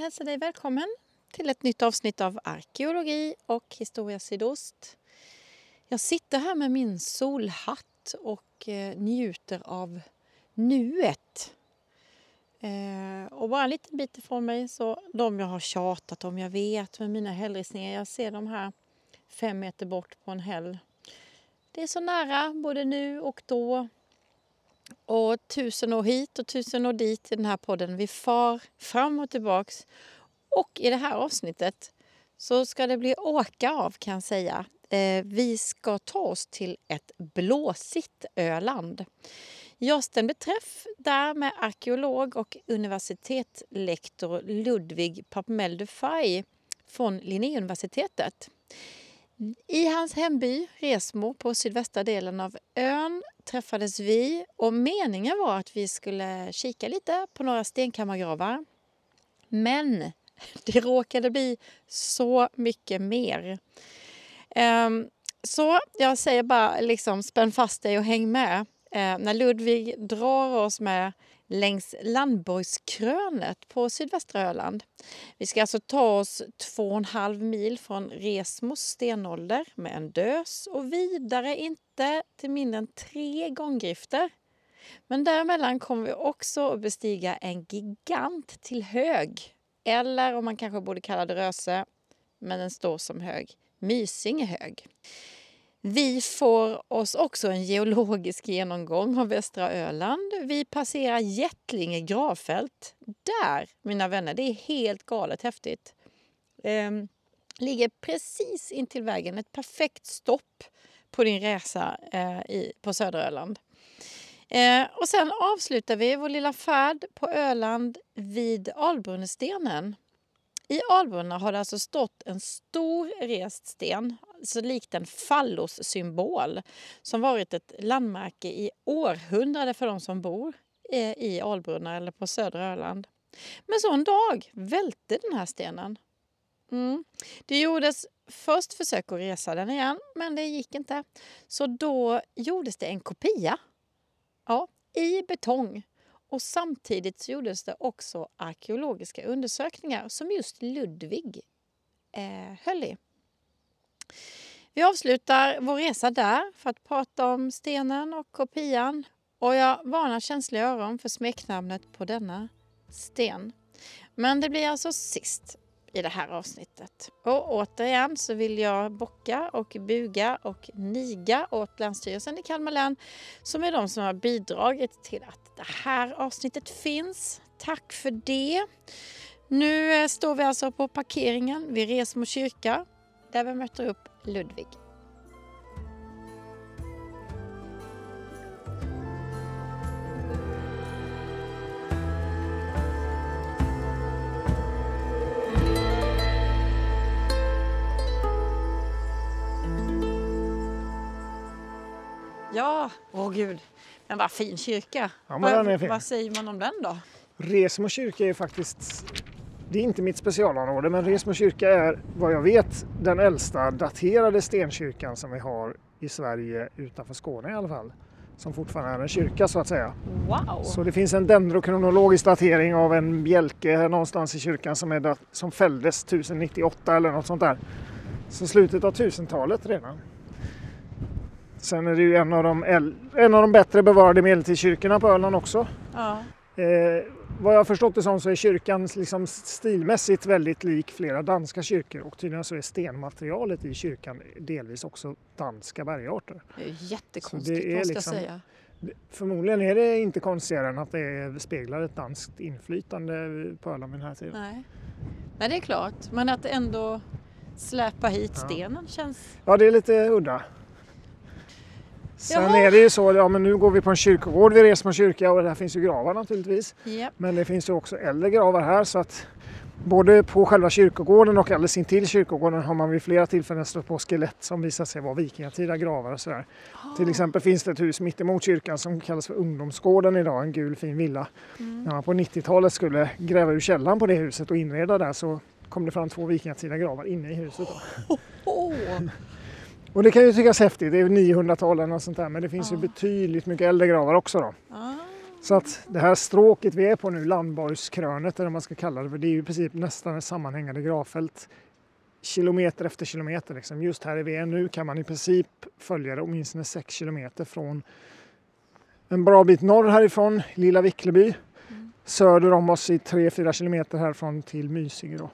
vill hälsa dig välkommen till ett nytt avsnitt av Arkeologi och Historia Sydost. Jag sitter här med min solhatt och njuter av nuet. Och bara en liten bit ifrån mig så de jag har tjatat om, jag vet, med mina hällristningar. Jag ser de här 5 meter bort på en häll. Det är så nära både nu och då. Och 1000 år hit och 1000 år dit i den här podden. Vi far fram och tillbaks. Och i det här avsnittet så ska det bli åka av, kan jag säga. Vi ska ta oss till ett blåsigt Öland. Jag stämde träff där med arkeolog och universitetslektor Ludvig Papmehl-Dufay från Linnéuniversitetet. I hans hemby Resmo på sydvästra delen av ön träffades vi och meningen var att vi skulle kika lite på några stenkammargravar. Men det råkade bli så mycket mer. Så jag säger bara liksom spänn fast dig och häng med. När Ludvig drar oss med längs Landborgskrönet på sydvästra Öland. Vi ska alltså ta oss 2,5 mil från Resmos stenålder med en dös och vidare inte till mindre än 3 gånggrifter. Men däremellan kommer vi också att bestiga en gigant till hög, eller om man kanske borde kalla det röse, men den står som hög, Mysinge hög. Vi får oss också en geologisk genomgång av västra Öland. Vi passerar Gettlinge gravfält. Där, mina vänner, det är helt galet häftigt. Ligger precis intill vägen. Ett perfekt stopp på din resa på södra Öland. Och sen avslutar vi vår lilla färd på Öland vid Albrunnastenen. I Albrunna har det alltså stått en stor rest sten, så likt en fallossymbol, som varit ett landmärke i århundrade för de som bor i Albrunna eller på södra Öland. Men så en dag välte den här stenen. Det gjordes först försök att resa den igen, men det gick inte. Så då gjordes det en kopia i betong. Och samtidigt så gjordes det också arkeologiska undersökningar som just Ludvig höll i. Vi avslutar vår resa där för att prata om stenen och kopian. Och jag varnar känsliga öron för smeknamnet på denna sten. Men det blir alltså sist i det här avsnittet. Och återigen så vill jag bocka och buga och niga åt Länsstyrelsen i Kalmar län, som är de som har bidragit till att det här avsnittet finns. Tack för det. Nu står vi alltså på parkeringen vid Resmo kyrka där vi möter upp Ludvig. Ja, gud. Men vad fin kyrka. Ja, vad säger man om den då? Resmo kyrka är faktiskt, det är inte mitt specialområde, men Resmo kyrka är vad jag vet den äldsta daterade stenkyrkan som vi har i Sverige utanför Skåne i alla fall. Som fortfarande är en kyrka så att säga. Wow! Så det finns en dendrokronologisk datering av en bjälke här någonstans i kyrkan som fälldes 1098 eller något sånt där. Så slutet av 1000-talet redan. Sen är det ju en av de bättre bevarade medeltidskyrkorna på Öland också. Ja. Vad jag har förstått det som så är kyrkan liksom stilmässigt väldigt lik flera danska kyrkor. Och tydligen så är stenmaterialet i kyrkan delvis också danska bergarter. Det är jättekonstigt, måste liksom, jag säga. Förmodligen är det inte konstigare än att det speglar ett danskt inflytande på Öland den här tiden. Nej, det är klart. Men att ändå släpa hit stenen känns... Ja, det är lite udda. Sen är det ju så, men nu går vi på en kyrkogård vid Resmo kyrka och där finns ju gravar naturligtvis. Yep. Men det finns ju också äldre gravar här, så att både på själva kyrkogården och alldeles intill kyrkogården har man vid flera tillfällen stött på skelett som visar sig vara vikingatida gravar och sådär. Oh. Till exempel finns det ett hus mitt emot kyrkan som kallas för Ungdomsgården idag, en gul fin villa. När man på 90-talet skulle gräva ur källan på det huset och inreda där så kom det fram 2 vikingatida gravar inne i huset. Och det kan ju tyckas häftigt, det är 900-talen och sånt där, men det finns ju betydligt mycket äldre gravar också då. Så att det här stråket vi är på nu, Landborgskrönet eller man ska kalla det, för det är ju i princip nästan ett sammanhängande gravfält. Kilometer efter kilometer liksom. Just här vi är nu kan man i princip följa det åtminstone 6 kilometer från en bra bit norr härifrån, Lilla Vickleby. Söder om oss i 3-4 kilometer härifrån till Mysinge då.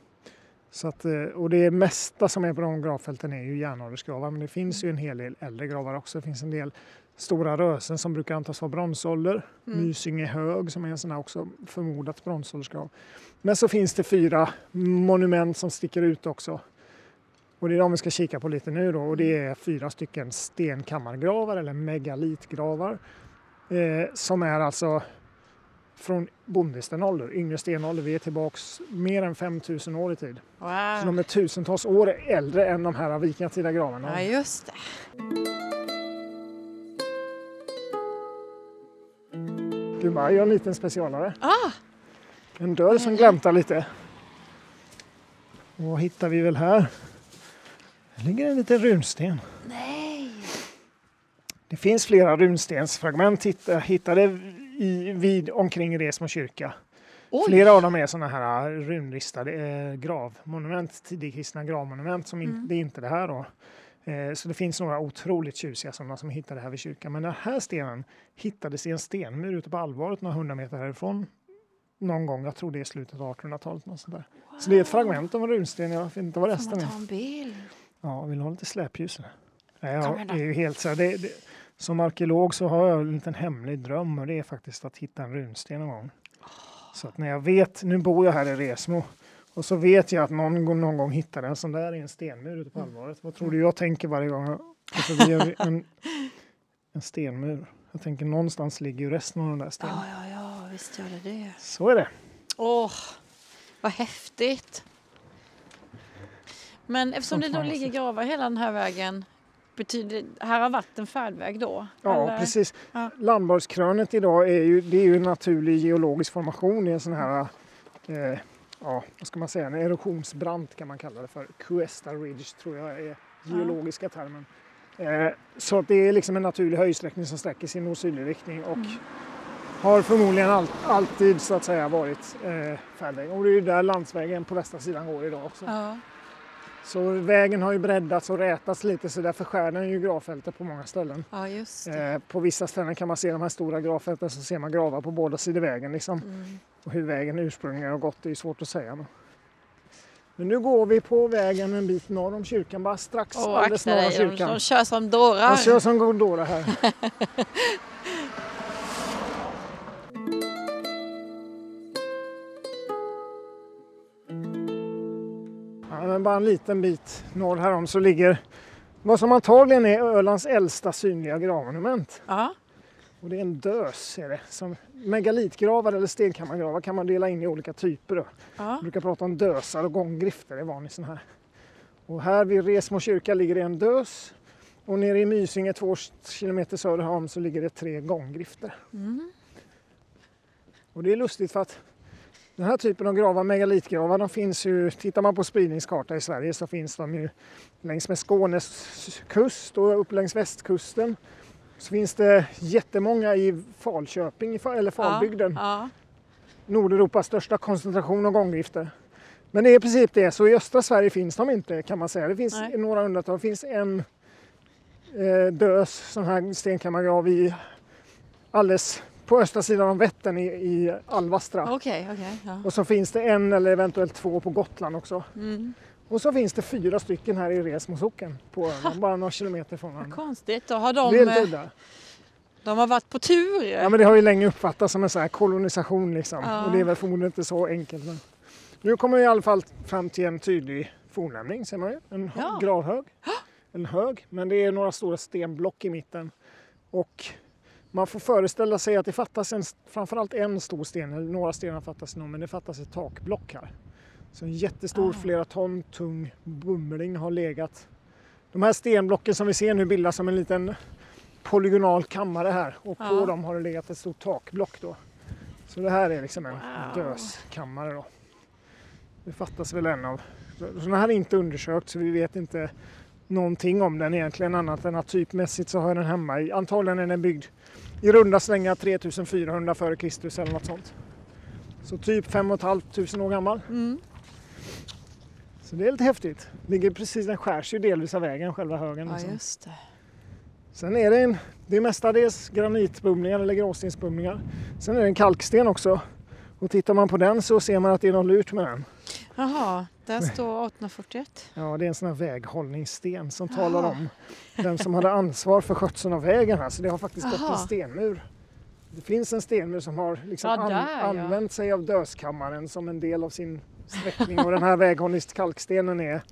Så att, och det mesta som är på de gravfälten är ju järnåldersgravar, men det finns ju en hel del äldre gravar också. Det finns en del stora rösen som brukar antas vara bronsålder. Mysinge hög som är en sån här också förmodat bronsåldersgrav. Men så finns det 4 monument som sticker ut också. Och det är de vi ska kika på lite nu då. Och det är 4 stycken stenkammargravar eller megalitgravar. Som är alltså från bondestenålder, yngre stenålder. Vi är tillbaks mer än 5000 år i tid. Wow. Så de är tusentals år äldre än de här vikingatida gravarna. Ja, just det. Gud, jag gör en liten specialare. Ah. En dörr som gläntar lite. Och vad hittar vi väl här? Här ligger en liten runsten. Nej. Det finns flera runstensfragment hittade vid omkring Resmo kyrka. Oj. Flera av dem är sådana här runristade gravmonument, tidigkristna gravmonument. Som det är inte det här då. Så det finns några otroligt tjusiga sådana som hittade här vid kyrkan. Men den här stenen hittades i en stenmur ute på Alvaret några 100 meter härifrån. Någon gång, jag tror det är slutet av 1800-talet. Något sådär. Wow. Så det är ett fragment av en runsten, jag vet inte vad resten är. Ja, vill ha lite släpljus. Det är ju helt så här, som arkeolog så har jag en liten hemlig dröm och det är faktiskt att hitta en runsten någon gång. Oh. Så att när jag vet, nu bor jag här i Resmo och så vet jag att någon gång hittar en sån där i en stenmur ute på Alvaret. Vad tror du jag tänker varje gång? En stenmur. Jag tänker någonstans ligger ju resten av den där stenen. Ja, visst gör det det. Så är det. Åh, vad häftigt. Men eftersom det då ligger gravar hela den här vägen, betyder här har varit en färdväg då? Ja, eller? Precis. Ja. Landborgskrönet idag är ju en naturlig geologisk formation. Det är en sån här, vad ska man säga, en erosionsbrant kan man kalla det för. Cuesta Ridge tror jag är geologiska termen. Så att det är liksom en naturlig höjdsträckning som sträcker sig i nord-sydlig riktning och har förmodligen alltid så att säga varit färdväg. Och det är ju där landsvägen på västra sidan går idag också. Ja. Så vägen har ju breddats och rätats lite så därför skär den ju gravfältet på många ställen. Ja, just det. På vissa ställen kan man se de här stora gravfälten så ser man gravar på båda sidor vägen liksom. Och hur vägen ursprungligen har gått det är ju svårt att säga. Men nu går vi på vägen en bit norr om kyrkan, bara strax alldeles norr om kyrkan. De kör som dårar. De kör som dårar här. Men bara en liten bit norr härom så ligger vad som antagligen är Ölands äldsta synliga gravmonument. Ja. Och det är en dös är det. Som megalitgravar eller stenkammargravar kan man dela in i olika typer. Man brukar prata om dösar och gånggrifter, det är vanligt sån här. Och här vid Resmo kyrka ligger det en dös. Och nere i Mysinge 2 kilometer söder härom så ligger det 3 gånggrifter. Mm. Och det är lustigt för att den här typen av gravar, megalitgravar, de finns ju, tittar man på spridningskarta i Sverige så finns de ju längs med Skånes kust och upp längs västkusten. Så finns det jättemånga i Falköping, eller Falbygden. Ja. Nordeuropas största koncentration av gånggrifter. Men det är i princip det, så i östra Sverige finns de inte kan man säga. Det finns några undantag, det finns en dös, sån här stenkammargrav i alldeles på östra sidan om Vätten i Alvastra. Okej, ja. Och så finns det en eller eventuellt 2 på Gotland också. Mm. Och så finns det 4 stycken här i Resmosocken på Öland, bara några kilometer från varandra. Konstigt, och har de har varit på tur. Ja, men det har ju länge uppfattats som en så här kolonisation liksom. Ja. Och det är väl förmodligen inte så enkelt. Men nu kommer vi i alla fall fram till en tydlig fornlämning, ser man ju. En gravhög, en hög, men det är några stora stenblock i mitten och man får föreställa sig att det fattas framförallt en stor sten, eller några stenar fattas nog, men det fattas ett takblock här. Så en jättestor, flera ton tung bumling har legat. De här stenblocken som vi ser nu bildas som en liten polygonal kammare här. Och på dem har det legat ett stort takblock då. Så det här är liksom en döskammare då. Det fattas väl en av. Sådana här är inte undersökt så vi vet inte någonting om den egentligen annat än att typmässigt så hör den hemma i. Antagligen är den byggd i runda slängar 3400 före Kristus eller något sånt. Så typ 5 500 år gammal. Mm. Så det är lite häftigt. Ligger precis, den skärs ju delvis av vägen, själva högen. Ja, just det. Sen är det det är mestadels granitbumlingar eller gråstensbumlingar. Sen är det en kalksten också. Och tittar man på den så ser man att det är något lurt med den. Jaha, där står 1841. Ja, det är en sån här väghållningssten som talar om den som hade ansvar för skötseln av vägen här. Så det har faktiskt gått en stenmur. Det finns en stenmur som har liksom använt sig av dödskammaren som en del av sin sträckning. Och den här väghållningskalkstenen är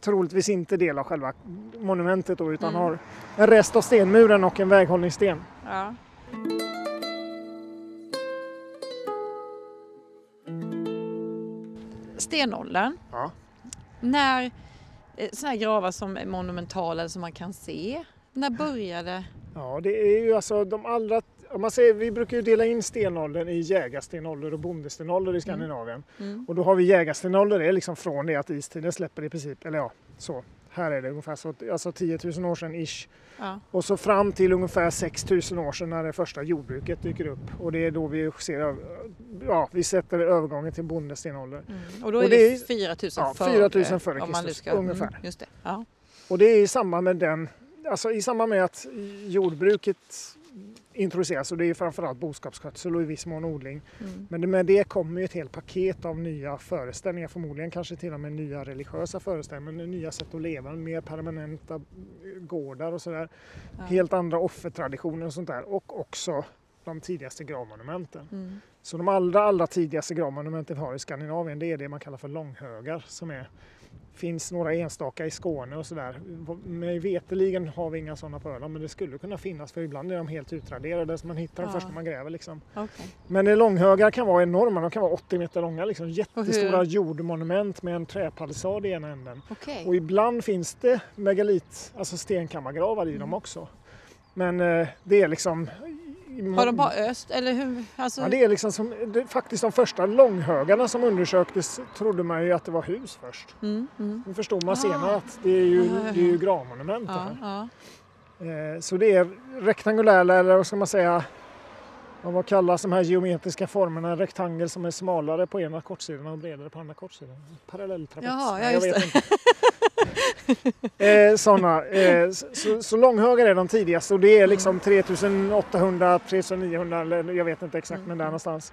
troligtvis inte del av själva monumentet då, utan har en rest av stenmuren och en väghållningssten. Ja. Stenåldern. Ja. När sådana här gravar som är monumentala som man kan se, när började? Ja, det är ju alltså de allra, om man säger, vi brukar ju dela in stenåldern i jägarstenålder och bondestenålder i Skandinavien. Mm. Och då har vi jägarstenålder, det är liksom från det att istiden släpper i princip, eller ja, så. Här är det ungefär så, alltså 10 000 år sedan ish. Ja. Och så fram till ungefär 6 000 år sedan när det första jordbruket dyker upp. Och det är då vi ser, ja, vi sätter övergången till bondestenåldern. Mm. Och då är det 4 000 före Kristus, ungefär. Mm, just det. Ja. Och det är i samband med den, alltså i samband med att jordbruket introduceras, och det är framförallt boskapsskötsel och i viss mån odling. Mm. Men med det kommer ju ett helt paket av nya föreställningar, förmodligen kanske till och med nya religiösa föreställningar, nya sätt att leva, mer permanenta gårdar och sådär. Ja. Helt andra offertraditioner och sånt där, och också de tidigaste gravmonumenten. Mm. Så de allra tidigaste gravmonumenten har i Skandinavien, det är det man kallar för långhögar, som är, finns några enstaka i Skåne och sådär. Men veteligen har vi inga sådana på Öland, men det skulle kunna finnas, för ibland är de helt utraderade så man hittar dem först när man gräver liksom. Okay. Men långhögar kan vara enorma, de kan vara 80 meter långa liksom, jättestora jordmonument med en träpalissad i ena änden. Okay. Och ibland finns det megalit, alltså stenkammargravar i dem också. Men det är liksom... Har de bara öst? Eller hur? Alltså... Ja, det är liksom som, faktiskt de första långhögarna som undersöktes trodde man ju att det var hus först. Mm, mm. Nu förstår man senare att det är ju gravmonument här. Ja. Så det är rektangulära, eller vad ska man säga, vad kallas de här geometriska formerna? En rektangel som är smalare på ena kortsidan och bredare på andra kortsidan. Parallelltrapets. Jaha, ja, just det. Så långhögar är de tidigaste, och det är liksom 3800, 3900 eller jag vet inte exakt, men där någonstans.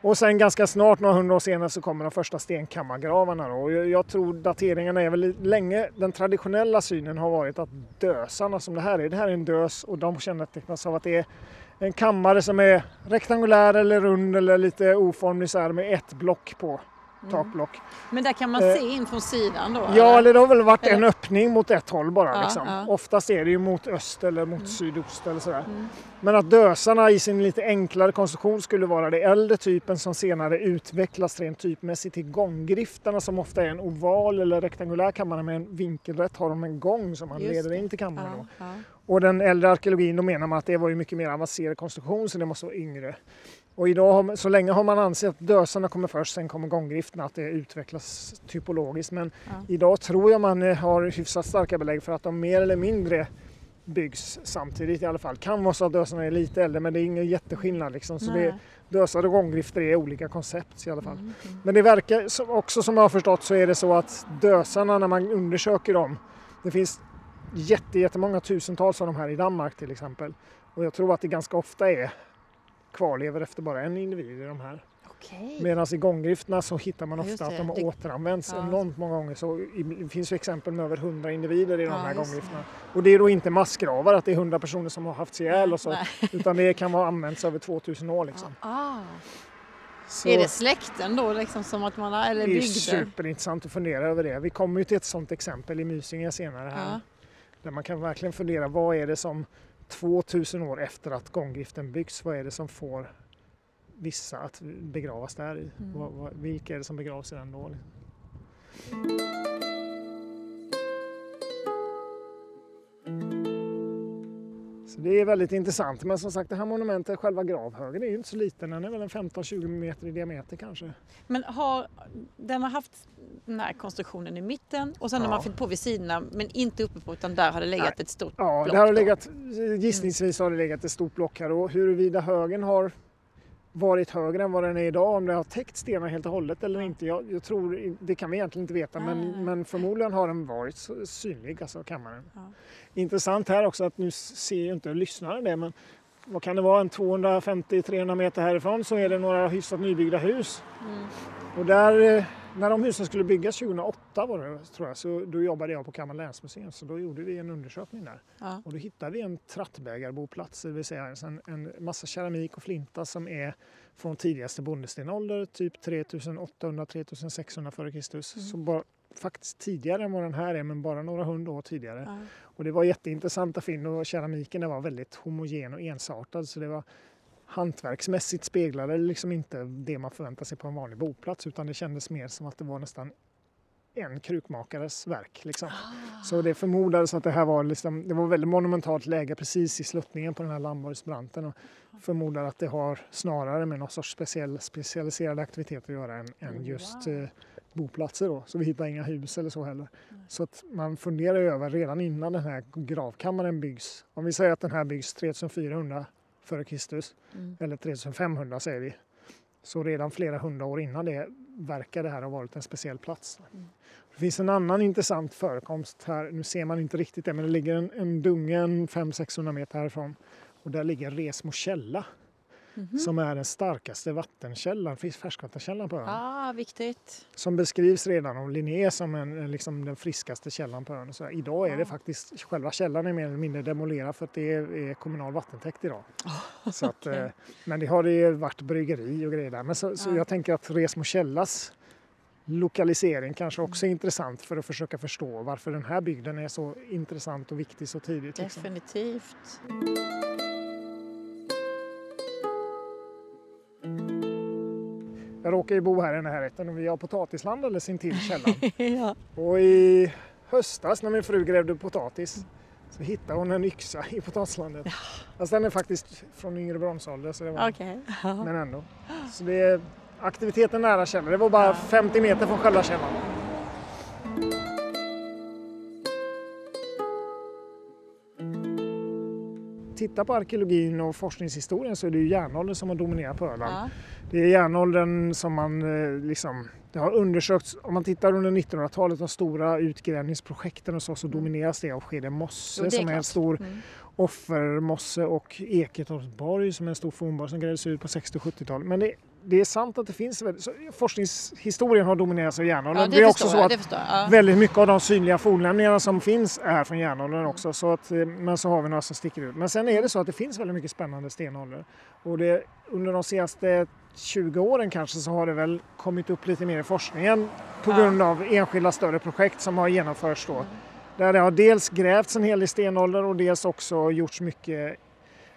Och sen ganska snart, några hundra år senare, så kommer de första stenkammargravarna. Och jag tror dateringarna är väl länge, den traditionella synen har varit att dösarna som det här är en dös, och de kännetecknas av att det är en kammare som är rektangulär eller rund eller lite oformlig så här, med ett block på, takblock. Men där kan man se in från sidan då? Ja, eller det har väl varit en öppning mot ett håll bara. Ja, liksom. Ja. Oftast är det ju mot öst eller mot sydost eller sådär. Mm. Men att dösarna i sin lite enklare konstruktion skulle vara det äldre typen som senare utvecklas rent typmässigt till gånggriftarna, som ofta är en oval eller rektangulär kammare med en vinkelrätt, har de en gång som man leder in till kammaren. Ja, då. Ja. Och den äldre arkeologin, då menar man att det var ju mycket mer avancerad konstruktion, så det måste vara yngre. Och idag, så länge har man ansett att dösarna kommer först, sen kommer gånggrifterna, att det utvecklas typologiskt. Men idag tror jag man har hyfsat starka belägg för att de mer eller mindre byggs samtidigt i alla fall. Kan vara så att dösarna är lite äldre, men det är ingen jätteskillnad liksom. Så dösar och gånggrifter är olika koncept i alla fall. Mm. Men det verkar också, som jag har förstått, så är det så att dösarna, när man undersöker dem, det finns jättemånga tusentals av de här i Danmark till exempel. Och jag tror att det ganska ofta är kvarlever efter bara en individ i de här. Okay. Medan i gånggrifterna så hittar man ofta att de har återanvänts enormt många gånger. Så det finns ju exempel med över 100 individer i de här gånggrifterna. Och det är då inte massgravar, att det är 100 personer som har haft sig ihjäl och så, utan det kan vara använts över 2000 år liksom. Så, är det släkten då liksom, som att man har, eller bygden? Det är superintressant att fundera över det. Vi kommer ju till ett sånt exempel i Mysinge senare här. Där man kan verkligen fundera, vad är det som 2000 år efter att gånggriften byggs, vad är det som får vissa att begravas där i? Vilka är det som begravs i den då? Så det är väldigt intressant. Men som sagt, det här monumentet, själva gravhögen, är ju inte så liten. Den är väl en 15-20 meter i diameter kanske. Men den har haft den här konstruktionen i mitten och sen har man fyllt på vid sidorna, men inte uppe på, utan där har det legat ett stort block. Det har legat, gissningsvis har det legat ett stort block här. Och huruvida högen har varit högre än vad den är idag, om det har täckt stenar helt och hållet eller inte. Jag tror, det kan vi egentligen inte veta, men förmodligen har den varit synlig, alltså kammaren. Ja. Intressant här också att nu ser ju inte lyssnaren det, men vad kan det vara, en 250-300 meter härifrån så är det några hyfsat nybyggda hus. Mm. Och där, när de husen skulle byggas 2008 var det, tror jag, så då jobbade jag på Kalmar länsmuseum, så då gjorde vi en undersökning där. Ja. Och då hittade vi en trattbägarboplats, det vill säga en massa keramik och flinta som är från tidigaste bondestenålder, typ 3800-3600 före Kristus. Mm. Som bara, faktiskt tidigare än vad den här är, men bara några hundra år tidigare. Ja. Och det var jätteintressanta fynd, och keramiken var väldigt homogen och ensartad, så det var hantverksmässigt speglade liksom inte det man förväntar sig på en vanlig boplats, utan det kändes mer som att det var nästan en krukmakares verk. Liksom. Så det förmodades att det här var, liksom, det var väldigt monumentalt läge precis i sluttningen på den här Landborgsbranten, och förmodar att det har snarare med någon sorts specialiserade aktiviteter att göra än just boplatser. Då. Så vi hittar inga hus eller så heller. Så att man funderar över redan innan den här gravkammaren byggs. Om vi säger att den här byggs 3400 före Kristus, eller 3500 säger vi. Så redan flera hundra år innan det verkar det här ha varit en speciell plats. Mm. Det finns en annan intressant förekomst här, nu ser man inte riktigt det, men det ligger en dungen 500-600 meter härifrån. Och där ligger Resmo källa, som är den starkaste vattenkällan, färskvattenkällan på ön. Ah, viktigt. Som beskrivs redan av Linné som liksom den friskaste källan på ön. Så idag är det faktiskt, själva källan är mer eller mindre demolerad för att det är kommunal vattentäkt idag. Så att, men det har ju varit bryggeri och grejer där. Men så jag tänker att Resmo källas lokalisering kanske också är intressant för att försöka förstå varför den här bygden är så intressant och viktig så tidigt. Liksom. Definitivt. Jag råkar ju bo här i den här rätten och vi har potatisland alldeles intill källan. Och i höstas när min fru grävde potatis så hittade hon en yxa i potatislandet. Alltså den är faktiskt från yngre bronsålder, så det var men ändå. Så det är aktiviteten nära källan. Det var bara 50 meter från själva källan. Titta på arkeologin och forskningshistorien så är det ju järnåldern som har dominerat på Öland. Ja. Det är järnåldern som man liksom, det har undersökts, om man tittar under 1900-talet de stora utgrävningsprojekten och så domineras det av Skede Mosse som är en stor offermosse och Eketorpsborg som är en stor fornborg som grävdes ut på 60- och 70-talet. Men det är sant att det finns forskningshistorien har dominerats av järnåldern. Ja, det är också så att väldigt mycket av de synliga fornlämningarna som finns är från järnåldern också. Så att, men så har vi några som sticker ut. Men sen är det så att det finns väldigt mycket spännande stenålder. Och det, under de senaste 20 åren kanske så har det väl kommit upp lite mer i forskningen på grund av enskilda större projekt som har genomförts då. Mm. Där det har dels grävts en hel del stenålder och dels också gjorts mycket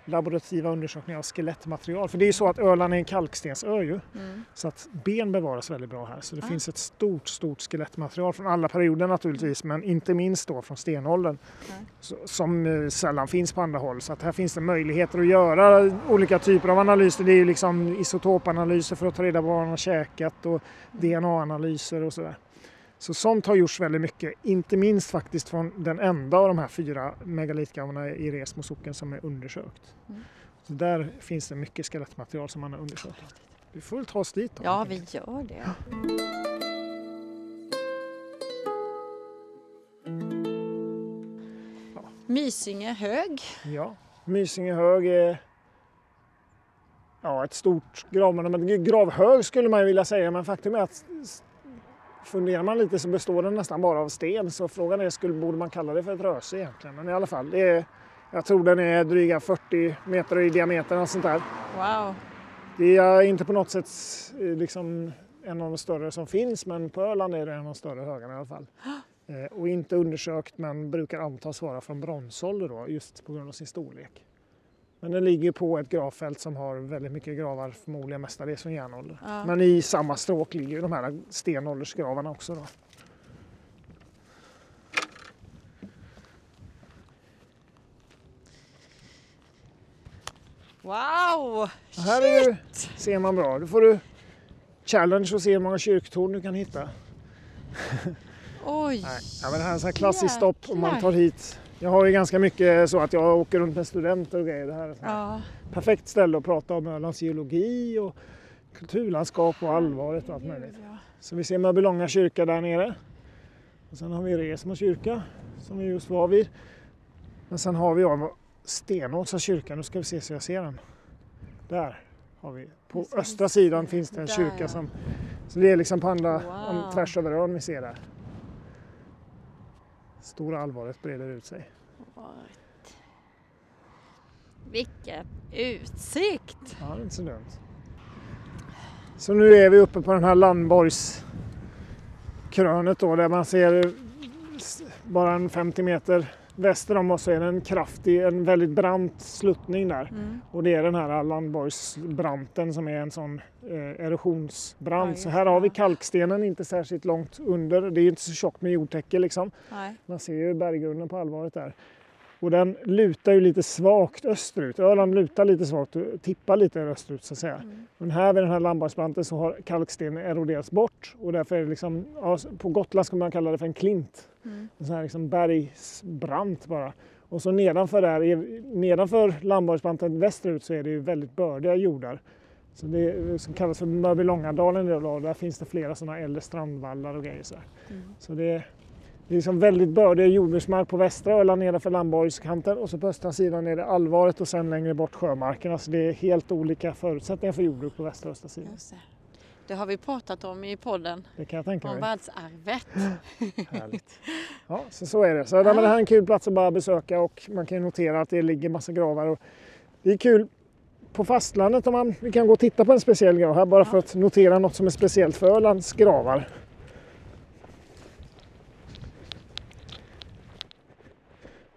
laborativa undersökningar av skelettmaterial. För det är ju så att Öland är en kalkstensö ju. Mm. Så att ben bevaras väldigt bra här. Så det finns ett stort skelettmaterial från alla perioder naturligtvis. Men inte minst då från stenåldern. Som sällan finns på andra håll. Så att här finns det möjligheter att göra olika typer av analyser. Det är ju liksom isotopanalyser för att ta reda på vad man har käkat. Och DNA-analyser och sådär. Så sånt har gjorts väldigt mycket, inte minst faktiskt från den enda av de här 4 megalitgravarna i Resmo socken som är undersökt. Mm. Så där finns det mycket skelettmaterial som man har undersökt. Vi får väl ta oss dit då. Ja, vi gör det. Ja. Mysinge hög. Ja, Mysinge hög är... Ja, ett stort gravmonument. Gravhög skulle man ju vilja säga, men faktum är att... Funderar man lite så består den nästan bara av sten, så frågan är borde man kalla det för ett röse egentligen. Men i alla fall, det är, jag tror den är dryga 40 meter i diameter och sånt där. Wow! Det är inte på något sätt liksom en av de större som finns, men på Öland är det en av de större högarna i alla fall. Och inte undersökt, men brukar antas vara från bronsålder då, just på grund av sin storlek. Men den ligger på ett gravfält som har väldigt mycket gravar, förmodligen mestadels från järnålder. Ja. Men i samma stråk ligger ju de här stenåldersgravarna också då. Wow! Shit! Här är du, ser man bra. Då får du challenge och se hur många kyrktorn du kan hitta. Oj! Ja, men det här är en sån här klassisk stopp om man tar hit. Jag har ju ganska mycket så att jag åker runt med studenter och grejer. Det här är perfekt ställe att prata om Ölands geologi och kulturlandskap och Alvaret och allt möjligt. Så vi ser Mörbylånga kyrka där nere. Och sen har vi Resmo kyrka som vi just var vid. Men sen har vi Stenåsa kyrka. Nu ska vi se så jag ser den. Där har vi. På östra sidan finns det en kyrka som... Så det är liksom på andra, tvärs över ön vi ser där. Stora Alvaret breder ut sig. What? Vilken utsikt! Ja, det är inte så dumt. Så nu är vi uppe på den här Landborgskrönet då, där man ser bara en 50 meter väster om oss så är det en väldigt brant sluttning där. Mm. Och det är den här Landborgsbranten som är en sån erosionsbrant. Så här har vi kalkstenen inte särskilt långt under. Det är inte så tjockt med jordtäcke liksom. Nej. Man ser ju berggrunden på Alvaret där. Och den lutar ju lite svagt österut. Öland lutar lite svagt och tippar lite österut så att säga. Mm. Men här vid den här Landborgsbranten så har kalkstenen eroderats bort. Och därför är det liksom, på Gotland skulle man kalla det för en klint. Mm. En sån här liksom bergsbrant bara. Och så nedanför Landborgsbranten västerut så är det ju väldigt bördiga jordar. Så det som kallas för Mörbylångadalen. Där finns det flera sådana äldre strandvallar och grejer så här. Mm. Så det är liksom väldigt bördig jordbruksmark på västra Öland nedanför Landborgskanten och så på östra sidan är det Alvaret och sen längre bort sjömarken. Alltså det är helt olika förutsättningar för jordbruk på västra och östra sidan. Just det. Det har vi pratat om i podden. Det kan jag tänka mig. Om världsarvet. Härligt. Ja, så är det. Så det här är en kul plats att bara besöka och man kan notera att det ligger massa gravar. Och det är kul på fastlandet om vi kan gå och titta på en speciell grav här bara för att notera något som är speciellt för Ölands gravar.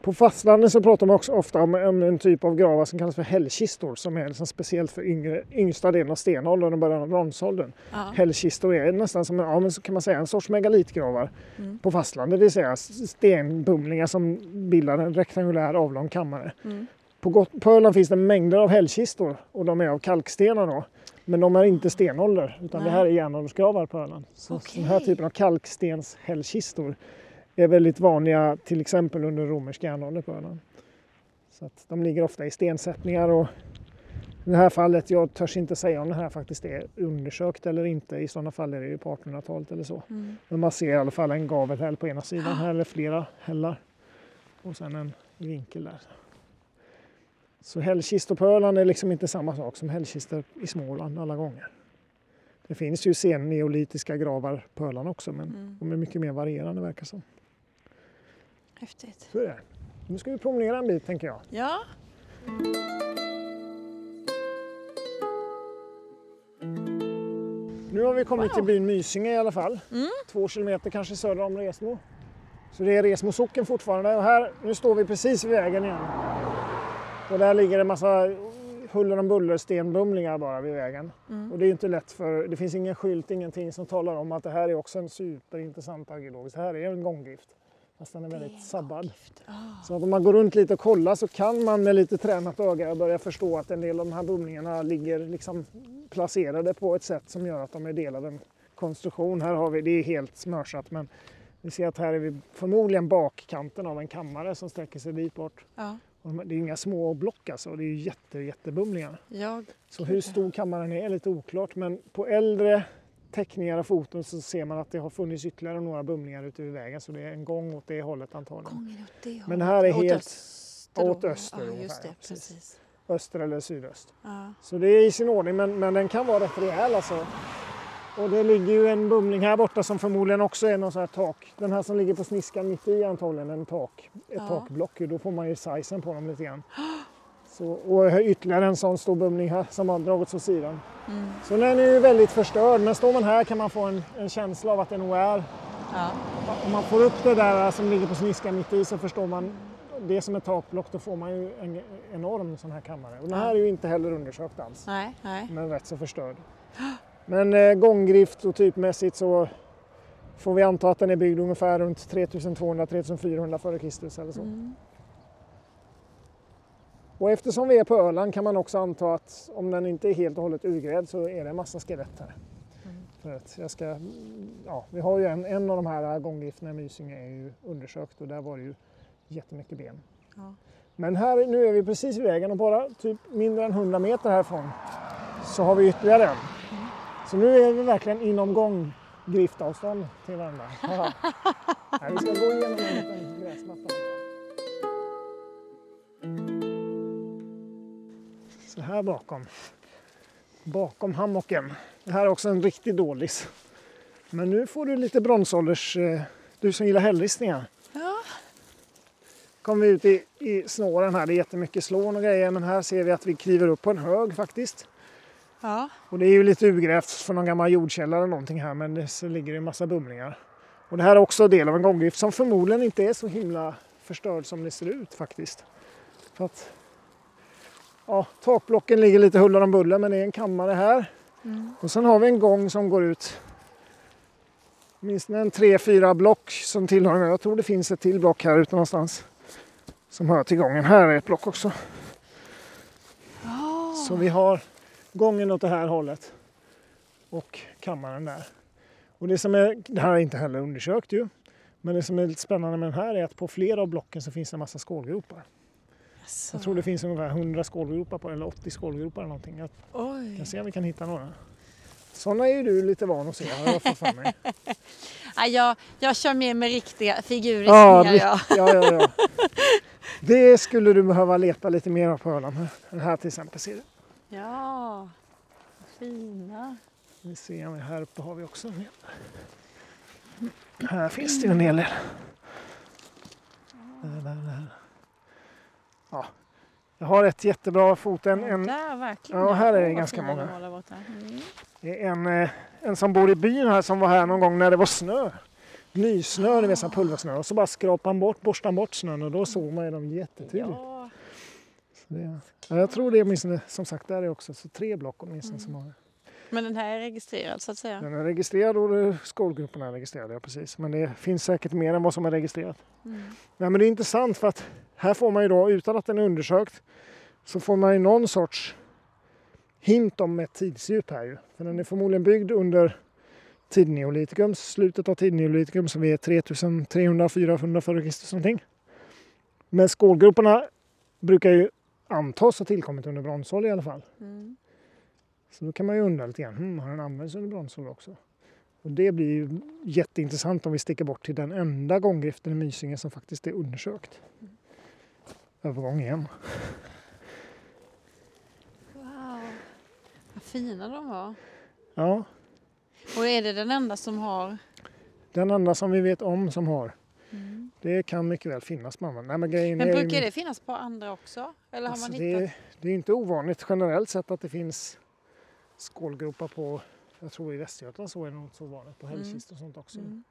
På fastlandet så pratar man också ofta om en typ av gravar som kallas för hällkistor som är liksom speciellt för yngsta delen av stenåldern och början av bronsåldern. Ja. Hällkistor är nästan som en sorts megalitgravar på fastlandet. Det vill säga stenbumlingar som bildar en rektangulär avlång kammare. Mm. På Öland finns det mängder av hällkistor och de är av kalkstenar då. Men de är inte stenålder utan det här är järnåldersgravar på Öland. Så den här typen av kalkstenshällkistor är väldigt vanliga till exempel under romersk järnålder på Öland. Så att de ligger ofta i stensättningar och i det här fallet, jag törs inte säga om det här faktiskt är undersökt eller inte. I sådana fall är det ju på 1800-talet eller så. Mm. Men man ser i alla fall en gavelhäll på ena sidan här eller flera hällar. Och sen en vinkel där. Så hällkistor på Öland är liksom inte samma sak som hällkistor i Småland alla gånger. Det finns ju senneolitiska gravar på Öland också men de är mycket mer varierande verkar som. Häftigt. Så är det. Nu ska vi promenera en bit, tänker jag. Ja. Nu har vi kommit till byn Mysinge i alla fall. 2 kilometer kanske söder om Resmo. Så det är Resmo socken fortfarande. Och här, nu står vi precis vid vägen igen. Och där ligger en massa huller och buller stenbumlingar bara vid vägen. Och det är inte lätt för, det finns ingen skylt, ingenting som talar om att det här är också en superintressant arkeologisk. Det här är en gånggift. Fast den är väldigt sabbad. Så att om man går runt lite och kollar så kan man med lite tränat öga börja förstå att en del av de här bumlingarna ligger liksom placerade på ett sätt som gör att de är del av en konstruktion. Här har vi, det är helt smörsatt men vi ser att här är vi förmodligen bakkanten av en kammare som sträcker sig dit bort. Det är inga små block alltså, det är ju jättebumlingar. Så hur stor kammaren är lite oklart men på äldre teckningar av foton så ser man att det har funnits ytterligare några bumlingar ute vid vägen så det är en gång åt det hållet antagligen. Men det här är helt åt öster just det, precis. Öster eller sydöst. Så det är i sin ordning men den kan vara rätt rejäl alltså. Och det ligger ju en bumling här borta som förmodligen också är någon sån här tak. Den här som ligger på sniskan mitt i antagligen ett takblock. Då får man ju sizen på dem lite grann. Så, och ytterligare en sån stor bumling här som har dragits åt sidan. Så den är ju väldigt förstörd. Men står man här kan man få en känsla av att den nog är. Om man får upp det där som ligger på sniskan mitt i så förstår man det som ett takblock. Då får man ju en enorm sån här kammare. Och den här är ju inte heller undersökt alls. Nej. Men rätt så förstörd. Men gånggrift och typmässigt så får vi anta att den är byggd ungefär runt 3200-3400 f.Kr. eller så. Och eftersom vi är på Öland kan man också anta att om den inte är helt och hållet urgrävd så är det en massa skelett här. För att vi har ju en av de här gånggrifterna i Mysinge är ju undersökt och där var det ju jättemycket ben. Ja. Men här, nu är vi precis vid vägen och bara typ mindre än 100 meter härifrån så har vi ytterligare en. Mm. Så nu är vi verkligen inom gånggriftavstånd till varandra. Här, vi ska gå igenom en liten gräsmatta. Så här bakom hammocken. Det här är också en riktig dålis. Men nu får du lite bronsålders, du som gillar hällristningar. Ja. Kom vi ut i snåren här, det är jättemycket slån och grejer. Men här ser vi att vi kliver upp på en hög faktiskt. Ja. Och det är ju lite urgrävt för någon gammal jordkälla eller någonting här. Men det ligger en massa bumlingar. Och det här är också del av en gånggrift som förmodligen inte är så himla förstörd som det ser ut faktiskt. För att... Ja, takblocken ligger lite huller om buller men det är en kammare här. Mm. Och sen har vi en gång som går ut minst en 3-4 block som tillhör. Jag tror det finns ett till block här ute någonstans som hör till gången. Här är ett block också. Oh. Så vi har gången åt det här hållet och kammaren där. Och det här är inte heller undersökt ju. Men det som är lite spännande med den här är att på flera av blocken så finns det en massa skålgropar. Så. Jag tror det finns ungefär 100 skålgropar på eller 80 skålgropar eller någonting. Jag kan se om vi kan hitta några. Sådana är ju du lite van att se. Jag kör med riktiga figurer. Ja. Det skulle du behöva leta lite mer på Öland. Den här till exempel ser du. Ja, fina. Vi ser om här uppe har vi också en del. Här finns det ju en hel del. Där. Ja, jag har ett jättebra fot. Här är det ganska många. Det är en som bor i byn här som var här någon gång när det var snö. Nysnö, det vill säga pulversnö. Och så bara borstar bort snön och då såg man ju dem jättetydligt. Ja. Så jag tror det är åtminstone, som sagt, där är också så 3 block åtminstone som har det. Men den här är registrerad så att säga? Den är registrerad och skolgrupperna är registrerade, ja, precis. Men det finns säkert mer än vad som är registrerat. Mm. Nej, men det är intressant för att här får man ju då, utan att den är undersökt, så får man ju någon sorts hint om ett tidsdjup här ju. För den är förmodligen byggd under tidneolitikum, slutet av tidneolitikum som är 3300-400 före Kristus någonting. Men skålgrupperna brukar ju antas ha tillkommit under bronsåldern i alla fall. Mm. Så då kan man ju undra lite grann, har den använts under bronsåldern också? Och det blir ju jätteintressant om vi sticker bort till den enda gånggriften i Mysinge som faktiskt är undersökt. Övergång igen. Wow, vad fina de var. Ja. Och är det den enda som har? Den enda som vi vet om som har. Mm. Det kan mycket väl finnas på andra. Men brukar det finnas på andra också? Eller har man hittat? Det är inte ovanligt generellt sett att det finns skålgropar på, jag tror i Västergötland så är det något så vanligt på hällkist och sånt också. Mm.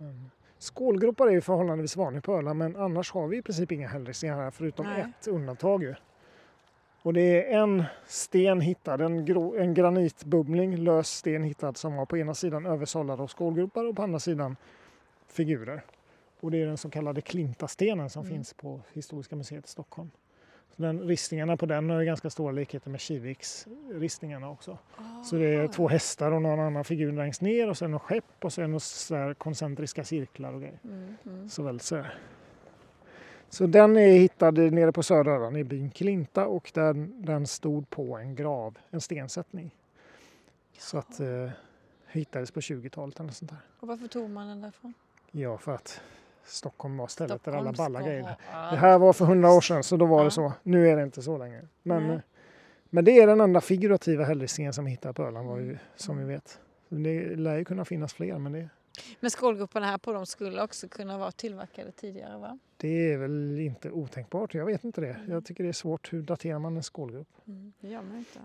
Mm. Skålgropar är ju förhållandevis vanligt på Öland men annars har vi i princip inga hällristningar här förutom ett undantag ju. Och det är en sten hittad, en granitbumling, lös sten hittad som var på ena sidan översållad av skålgropar och på andra sidan figurer. Och det är den så kallade Klintastenen som finns på Historiska museet i Stockholm. Ristningarna på den har ju ganska stora likheter med Kiviks ristningarna också. Så det är 2 hästar och någon annan figur längst ner och sen något skepp och sen något så här koncentriska cirklar och grejer. Så väl så. Så den är hittad nere på södra Öland i byn Klinta och den stod på en grav, en stensättning. Så att hittades på 20-talet eller sånt där. Och varför tog man den därifrån? Ja, för att Stockholm var stället där alla balla grejer. Det här var för 100 år sedan så då var det så. Nu är det inte så länge. Men det är den enda figurativa hällristningen som vi hittar på Öland som vi vet. Det lär ju kunna finnas fler. Men skålgrupperna här på dem skulle också kunna vara tillverkade tidigare va? Det är väl inte otänkbart. Jag vet inte det. Jag tycker det är svårt. Hur daterar man en skålgrupp? Det gör man inte.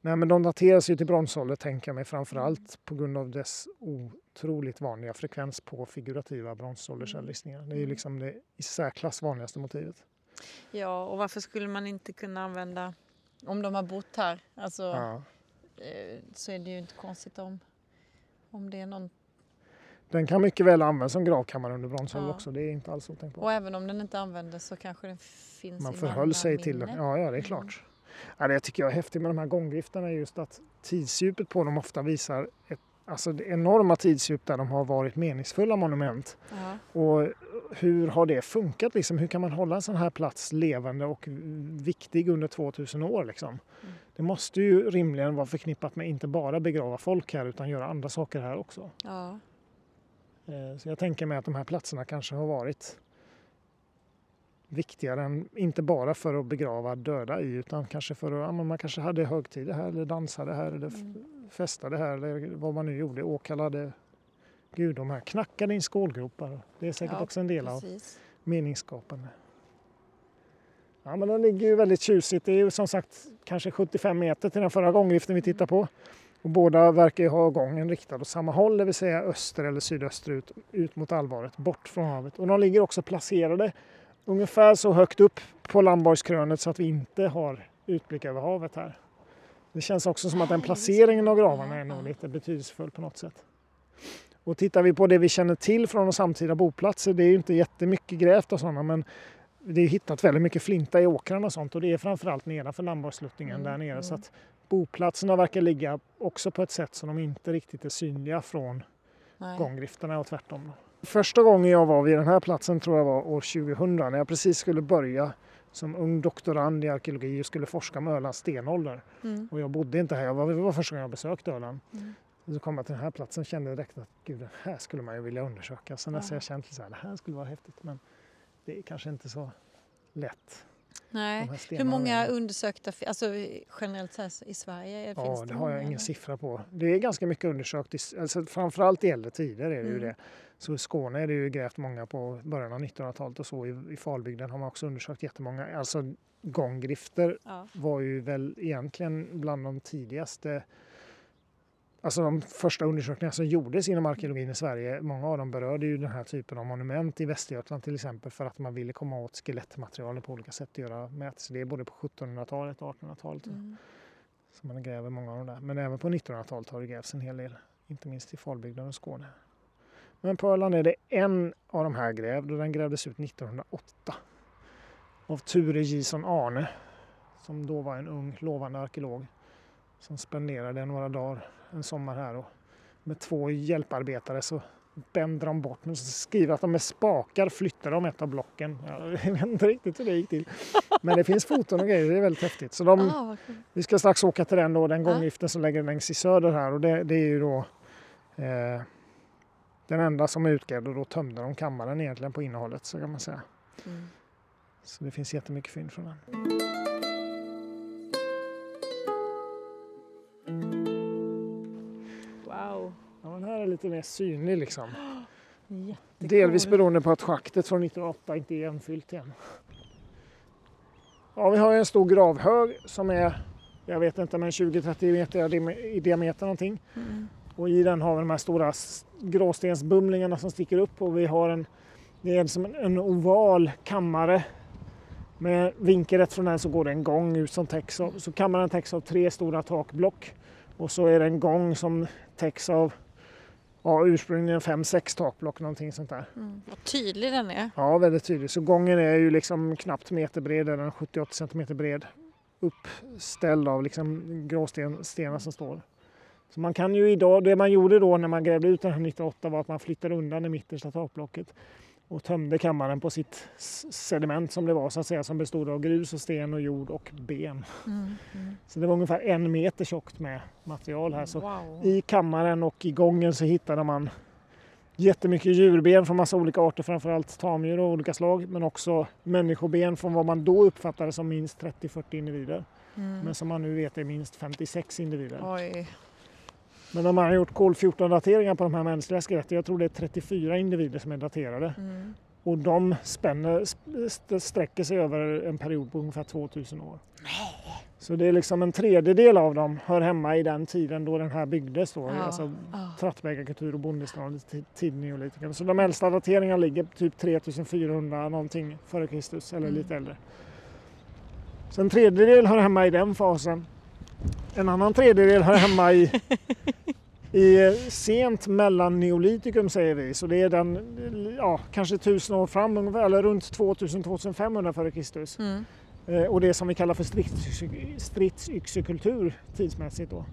Nej men de dateras ju till bronsåldern tänker jag mig framförallt på grund av dess otroligt vanliga frekvens på figurativa bronsåldershällristningar. Det är ju liksom det i särklass vanligaste motivet. Ja och varför skulle man inte kunna använda om de har bott här? Alltså, så är det ju inte konstigt om det är någon Den kan mycket väl användas som gravkammare under bronsåldern också. Det är inte alls otänkt på. Och även om den inte användes så kanske den finns. Man förhöll sig till den. Ja, det är klart. Ja, det tycker jag är häftigt med de här gånggriftarna är just att tidsdjupet på dem ofta visar det enorma tidsdjup där de har varit meningsfulla monument. Ja. Och hur har det funkat? Liksom? Hur kan man hålla en sån här plats levande och viktig under 2000 år? Liksom? Mm. Det måste ju rimligen vara förknippat med inte bara begrava folk här utan göra andra saker här också. Ja. Så jag tänker mig att de här platserna kanske har varit viktigare än, inte bara för att begrava döda i utan kanske för att man kanske hade högtider här eller dansade här eller festade här eller vad man nu gjorde, åkallade gudom här, knackade in skålgropar. Det är säkert också en del av meningsskapen. Ja, men den ligger ju väldigt tjusigt. Det är ju som sagt kanske 75 meter till den förra gånggriften vi tittar på. Och båda verkar ju ha gången riktad åt samma håll, det vill säga öster eller sydöster ut mot Alvaret, bort från havet. Och de ligger också placerade ungefär så högt upp på Landborgskrönet så att vi inte har utblick över havet här. Det känns också som att den placeringen av gravarna är nog lite betydelsefull på något sätt. Och tittar vi på det vi känner till från de samtida boplatser, det är ju inte jättemycket grävt och sådana, men det är hittat väldigt mycket flinta i åkrarna och sånt, och det är framförallt nedanför Landborgssluttningen där nere. Så att boplatserna verkar ligga också på ett sätt som de inte riktigt är synliga från gånggrifterna och tvärtom. Första gången jag var vid den här platsen tror jag var år 2000 när jag precis skulle börja som ung doktorand i arkeologi och skulle forska om Ölands stenålder. Och jag bodde inte här, det var första gången jag besökte Öland. Så kom jag till den här platsen och kände direkt att gud, det här skulle man ju vilja undersöka. Sen när jag kände så här, det här skulle vara häftigt men det är kanske inte så lätt. Nej. Hur många undersökta, alltså generellt i Sverige finns det? Det har jag ingen siffra på. Det är ganska mycket undersökt, alltså framförallt i äldre tider är det ju det. Så i Skåne är det ju grävt många på början av 1900-talet och så i Falbygden har man också undersökt jättemånga. Alltså gånggrifter var ju väl egentligen bland de tidigaste, alltså de första undersökningar som gjordes inom arkeologin i Sverige, många av dem berörde ju den här typen av monument i Västergötland till exempel för att man ville komma åt skelettmaterial på olika sätt att göra mät. Så det är både på 1700-talet och 1800-talet som man gräver många av dem där. Men även på 1900-talet har det grävts en hel del, inte minst i Falbygden och Skåne. Men på Öland är det en av de här grävd och den grävdes ut 1908 av Ture Gison Arne som då var en ung lovande arkeolog som spenderade några dagar en sommar här och med två hjälparbetare så bänder de bort men så skriver att de med spakar flyttar de ett av blocken. Jag vet inte riktigt hur det gick till. Men det finns foton och grejer, det är väldigt häftigt. Så vi ska strax åka till den då, den gånggiften som lägger längs i söder här och det är ju då den enda som är utgrävd och då tömde de kammaren egentligen på innehållet så kan man säga. Så det finns jättemycket fynd från den. Här är lite mer synlig liksom. Delvis beroende på att schaktet från 1908 inte är jämfyllt igen. Ja, vi har en stor gravhög som är, jag vet inte, men 20-30 meter i diameter någonting. Och i den har vi de här stora gråstensbumlingarna som sticker upp och vi har det är som en oval kammare. Med vinkelrätt från den så går det en gång ut som täcks av, så kammaren täcks av tre stora takblock. Och så är det en gång som täcks av ursprungligen 5-6 takblock, någonting sånt där. Vad tydlig den är. Ja, väldigt tydlig. Så gången är ju liksom knappt meterbred, eller 78 centimeter bred. Uppställd av liksom gråstenar som står. Så man kan ju idag, det man gjorde då när man grävde ut den här 1908 var att man flyttade undan det mittersta takblocket. Och tömde kammaren på sitt sediment som det var så att säga, som bestod av grus och sten och jord och ben. Så det var ungefär 1 meter tjockt med material här. Så i kammaren och i gången så hittade man jättemycket djurben från massa olika arter, framförallt tamdjur och olika slag. Men också människoben från vad man då uppfattade som minst 30-40 individer. Men som man nu vet är minst 56 individer. Oj. Men de har gjort kol-14-dateringar på de här mänskliga skeletten. Jag tror det är 34 individer som är daterade. Och de sträcker sig över en period på ungefär 2000 år. Så det är liksom en tredjedel av dem hör hemma i den tiden då den här byggdes. Då. Alltså trattbägarkultur och bondestånd, tidneolitiken. Så de äldsta dateringarna ligger typ 3400 någonting före Kristus eller lite äldre. Så en tredjedel hör hemma i den fasen. En annan tredjedel hör hemma i i sent mellan neolitikum säger vi, så det är den kanske 1000 år fram ungefär, eller runt 2000-2500 före Kristus. Mm. Och det som vi kallar för stridsyxekultur tidsmässigt då. Mm.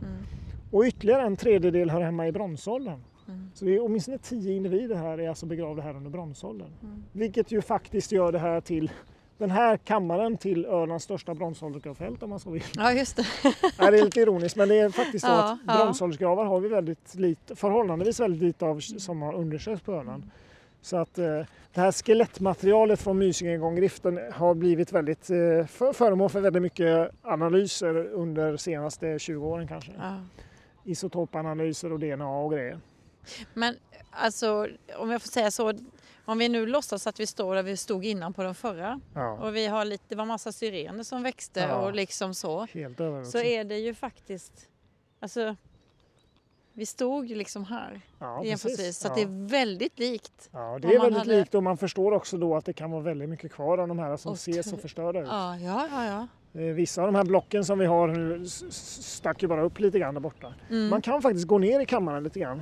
Och ytterligare en tredjedel hör hemma i bronsåldern. Mm. Så det är åtminstone 10 individer här är alltså begravda här under bronsåldern. Mm. Vilket ju faktiskt gör det här till den här kammaren till Ölands största bronsåldersgravfält om man så vill. Ja, just det. Det är lite ironiskt, men det är faktiskt så att bronsåldersgravar har vi väldigt lite, förhållandevis väldigt lite av som har undersökts på Öland. Mm. Så att det här skelettmaterialet från Mysingegånggriften har blivit väldigt föremål för väldigt mycket analyser under senaste 20 åren kanske. Ja. Isotopanalyser och DNA och grejer. Men alltså, om jag får säga så, om vi nu låtsas att vi står där vi stod innan på den förra och vi har lite, det var massa syrener som växte och liksom så, så är det ju faktiskt, alltså vi stod liksom här precis. Så att det är väldigt likt. Ja, det är väldigt likt och man förstår också då att det kan vara väldigt mycket kvar av de här som ser så förstörda ut. Ja. Vissa av de här blocken som vi har nu stack ju bara upp lite grann där borta. Mm. Man kan faktiskt gå ner i kammaren lite grann.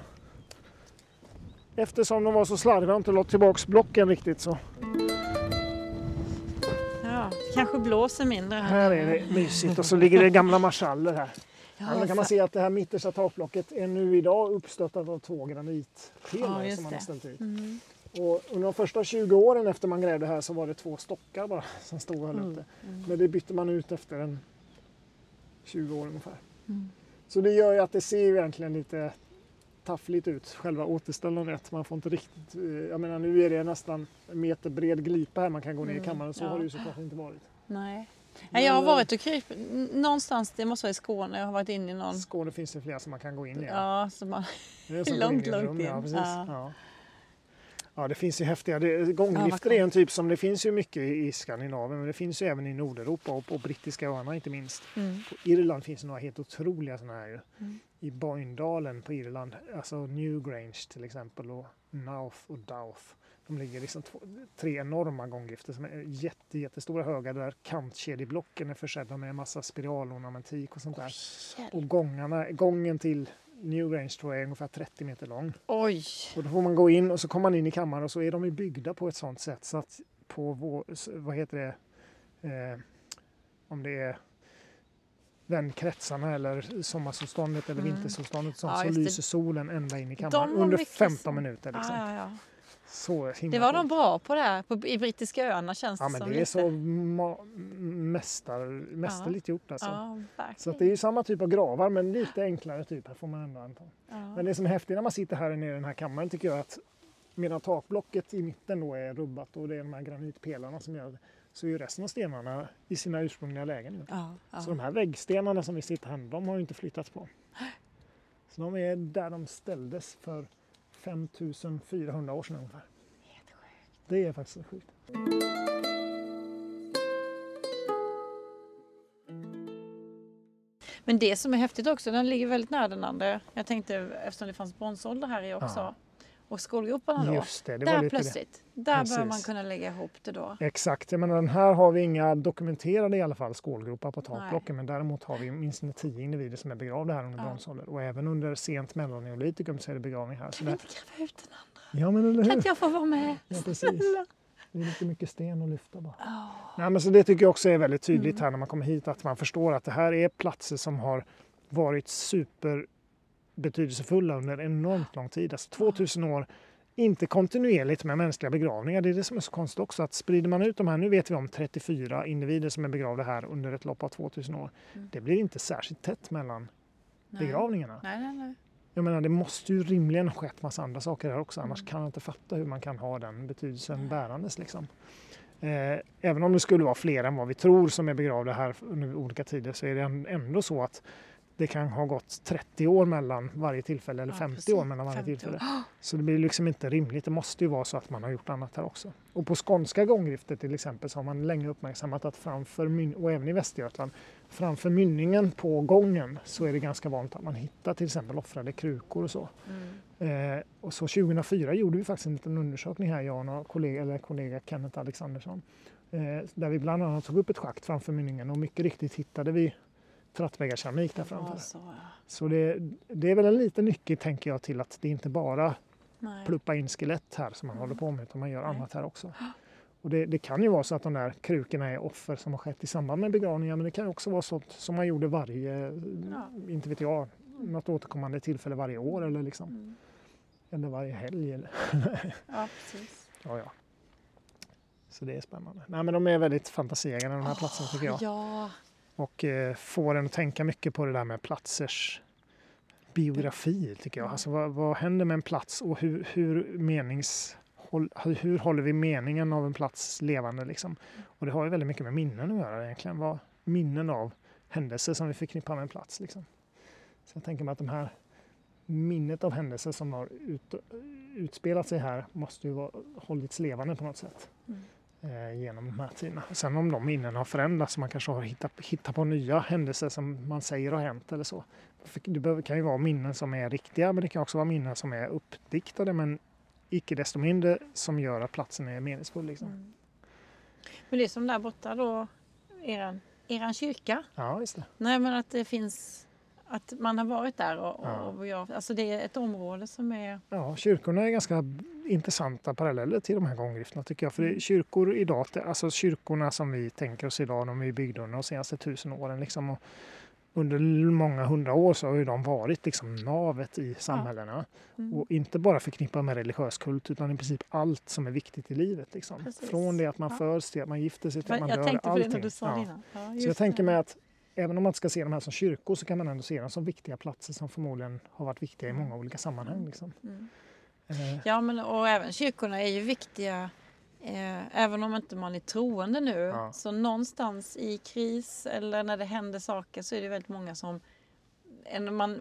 Eftersom de var så slarviga och inte låt tillbaks blocken riktigt så. Ja, kanske blåser mindre här. Här är det mysigt och så ligger det gamla marschaller här. Ja, alltså kan man se att det här mittersta takblocket är nu idag uppstöttat av 2 granitpelare som man har ställt ut. Mm. Och under de första 20 åren efter man grävde här så var det 2 stockar bara som stod och höll upp det. Men det bytte man ut efter en 20 år ungefär. Mm. Så det gör ju att det ser egentligen lite taffligt ut, själva återställandet. Man får inte riktigt, jag menar nu är det nästan en meter bred glipa här man kan gå ner i kammaren, så har det ju såklart inte varit. Nej. Men jag har varit och krypit någonstans, det måste vara i Skåne, jag har varit inne i någon. Skåne finns det flera som man kan gå in i. Ja, så man långt in. Ja, precis. Ja, det finns ju häftiga, gånggrifter är en typ som det finns ju mycket i Skandinavien, men det finns ju även i Nordeuropa och brittiska öarna inte minst. Mm. På Irland finns det några helt otroliga sådana här ju. Mm. I Boyndalen på Irland, alltså Newgrange till exempel och Nauth och Douth. De ligger liksom 3 enorma gånggrifter som är jättestora högar där kantkedjeblocken är försedda med en massa spiralornamentik och sånt där. Och gången till Newgrange tror jag är ungefär 30 meter lång. Oj. Och då får man gå in och så kommer man in i kammaren och så är de ju byggda på ett sånt sätt så att på vad heter det, om det är vändkretsarna eller sommarsolståndet eller vintersolståndet så lyser solen ända in i kammaren under 15 minuter liksom. Så det var de bra på det här i brittiska öarna känns det som. Ja men det är så mästerligt gjort alltså. Ja, så att det är ju samma typ av gravar men lite enklare typ här får man ändå anta. Ja. Men det som är häftigt när man sitter här nere i den här kammaren tycker jag att medan takblocket i mitten då är rubbat och det är de här granitpelarna som gör det så är ju resten av stenarna i sina ursprungliga lägen. Ja. Så de här väggstenarna som vi sitter här de har ju inte flyttats på. Så de är där de ställdes för 5400 år sedan ungefär. Helt sjukt. Det är faktiskt sjukt. Men det som är häftigt också, den ligger väldigt nära den andra. Jag tänkte, eftersom det fanns bronsålder här i också. Ja. Och skolgroparna då. Just det, det var där lite plötsligt. Det. Där bör man kunna lägga ihop det då. Exakt, jag menar den här har vi inga dokumenterade i alla fall skolgropar på takblocken. Men däremot har vi minst 10 individer som är begravda här under bronsåldern. Och även under sent mellanneolitikum så är det begravning här. Kan vi inte gräva ut den andra? Ja, men, eller hur? Kan inte jag få vara med? Ja, precis. Det är lite mycket sten att lyfta bara. Oh. Nej, men så det tycker jag också är väldigt tydligt här när man kommer hit. Att man förstår att det här är platser som har varit betydelsefulla under enormt lång tid. Alltså 2000 år, inte kontinuerligt med mänskliga begravningar. Det är det som är så konstigt också att sprider man ut de här, nu vet vi om 34 individer som är begravda här under ett lopp av 2000 år. Mm. Det blir inte särskilt tätt mellan begravningarna. Nej. Jag menar det måste ju rimligen skett massa andra saker här också. Annars kan jag inte fatta hur man kan ha den betydelsen bärandes liksom. Även om det skulle vara fler än vad vi tror som är begravda här under olika tider så är det ändå så att det kan ha gått 30 år mellan varje tillfälle eller 50 år mellan varje tillfälle. Så det blir liksom inte rimligt. Det måste ju vara så att man har gjort annat här också. Och på skånska gånggrifter till exempel så har man länge uppmärksammat att och även i Västergötland, framför mynningen på gången så är det ganska vanligt att man hittar till exempel offrade krukor och så. Mm. Och så 2004 gjorde vi faktiskt en liten undersökning här, jag och några kollega Kenneth Alexandersson. Där vi bland annat tog upp ett schakt framför mynningen och mycket riktigt hittade vi trattväggarkeramik där framför. Ja, så, ja. Så det är väl en liten nyckel, tänker jag, till att det inte bara pluppa in skelett här som man håller på med, utan man gör annat här också. Och det kan ju vara så att de där krukorna är offer som har skett i samband med begravningar, men det kan också vara sånt som man gjorde varje, inte vet jag, något återkommande tillfälle varje år eller liksom. Mm. Eller varje helg. Eller. Ja, precis. Ja, ja. Så det är spännande. Nej, men de är väldigt fantasierande, de här platserna, tycker jag. Ja. Och får en att tänka mycket på det där med platsers biografi, tycker jag. Alltså, vad händer med en plats och hur håller vi meningen av en plats levande? Liksom? Och det har ju väldigt mycket med minnen att göra egentligen. Vad minnen av händelser som vi förknippar med en plats. Liksom. Så jag tänker mig att de här minnet av händelser som har utspelat sig här måste ju ha hållits levande på något sätt. Mm. Genom de här tiderna. Sen om de minnen har förändrats, man kanske har hittat på nya händelser som man säger har hänt eller så. Det kan ju vara minnen som är riktiga, men det kan också vara minnen som är uppdiktade, men icke desto mindre som gör att platsen är meningsfull. Liksom. Mm. Men det är som där borta då, eran kyrka. Ja, just det. Nej, men att det finns, att man har varit där och det är ett område som är... Ja, kyrkorna är ganska intressanta paralleller till de här gånggrifterna, tycker jag. För det är kyrkor idag, alltså kyrkorna som vi tänker oss idag, de är byggda under de senaste 1000 åren liksom. Och under många 100 år så har ju de varit liksom navet i samhällena. Ja. Mm. Och inte bara förknippat med religiös kult, utan i princip allt som är viktigt i livet. Liksom. Från det att man föds till att man gifter sig till att man dör. Jag tänkte på det när du sa det innan. Ja, så jag tänker mig att även om man inte ska se de här som kyrkor, så kan man ändå se dem som viktiga platser som förmodligen har varit viktiga i många olika sammanhang. Liksom. Mm. Ja, men och även kyrkorna är ju viktiga, även om inte man är troende nu. Ja. Så någonstans i kris eller när det händer saker så är det väldigt många som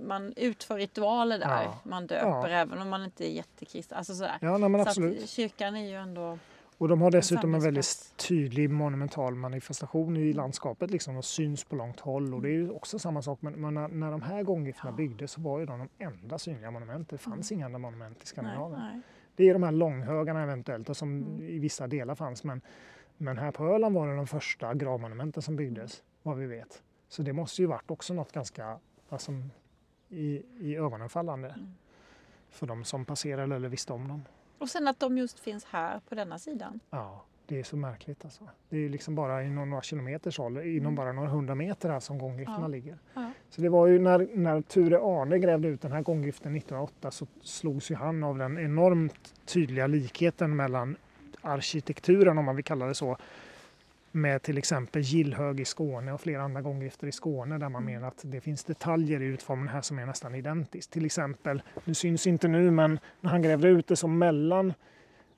man utför ritualer där. Ja. Man döper även om man inte är jättekristen. Alltså sådär. Ja, nej, men så absolut. Kyrkan är ju ändå... Och de har dessutom en väldigt tydlig monumental manifestation i landskapet liksom, och syns på långt håll. Och det är ju också samma sak, men när de här gånggrifterna byggdes så var ju de enda synliga monumenten. Det fanns inga andra monument i Skandinavien. Nej. Det är de här långhögarna eventuellt, och som i vissa delar fanns. Men här på Öland var det de första gravmonumenten som byggdes, vad vi vet. Så det måste ju varit också något ganska alltså, i ögonenfallande för de som passerade eller visste om dem. Och sen att de just finns här på denna sidan. Ja, det är så märkligt alltså. Det är liksom bara inom några kilometers håll, inom bara några 100 meter här som gånggrifterna ligger. Ja. Så det var ju när Ture Arne grävde ut den här gånggriften 1908, så slogs ju han av den enormt tydliga likheten mellan arkitekturen, om man vill kalla det så, med till exempel Gillhög i Skåne och flera andra gånggrifter i Skåne, där man menar att det finns detaljer i utformen här som är nästan identiskt. Till exempel, det syns inte nu, men när han grävde ut det, så mellan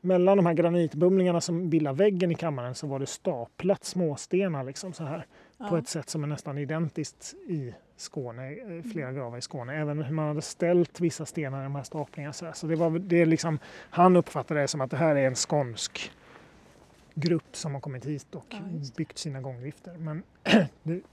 de här granitbumlingarna som bildar väggen i kammaren, så var det staplat småstenar liksom så här, på ett sätt som är nästan identiskt i Skåne, flera gravar i Skåne. Även hur man hade ställt vissa stenar i de här staplingarna. Så det är liksom, han uppfattade det som att det här är en skånsk grupp som har kommit hit och byggt sina gånggrifter. Men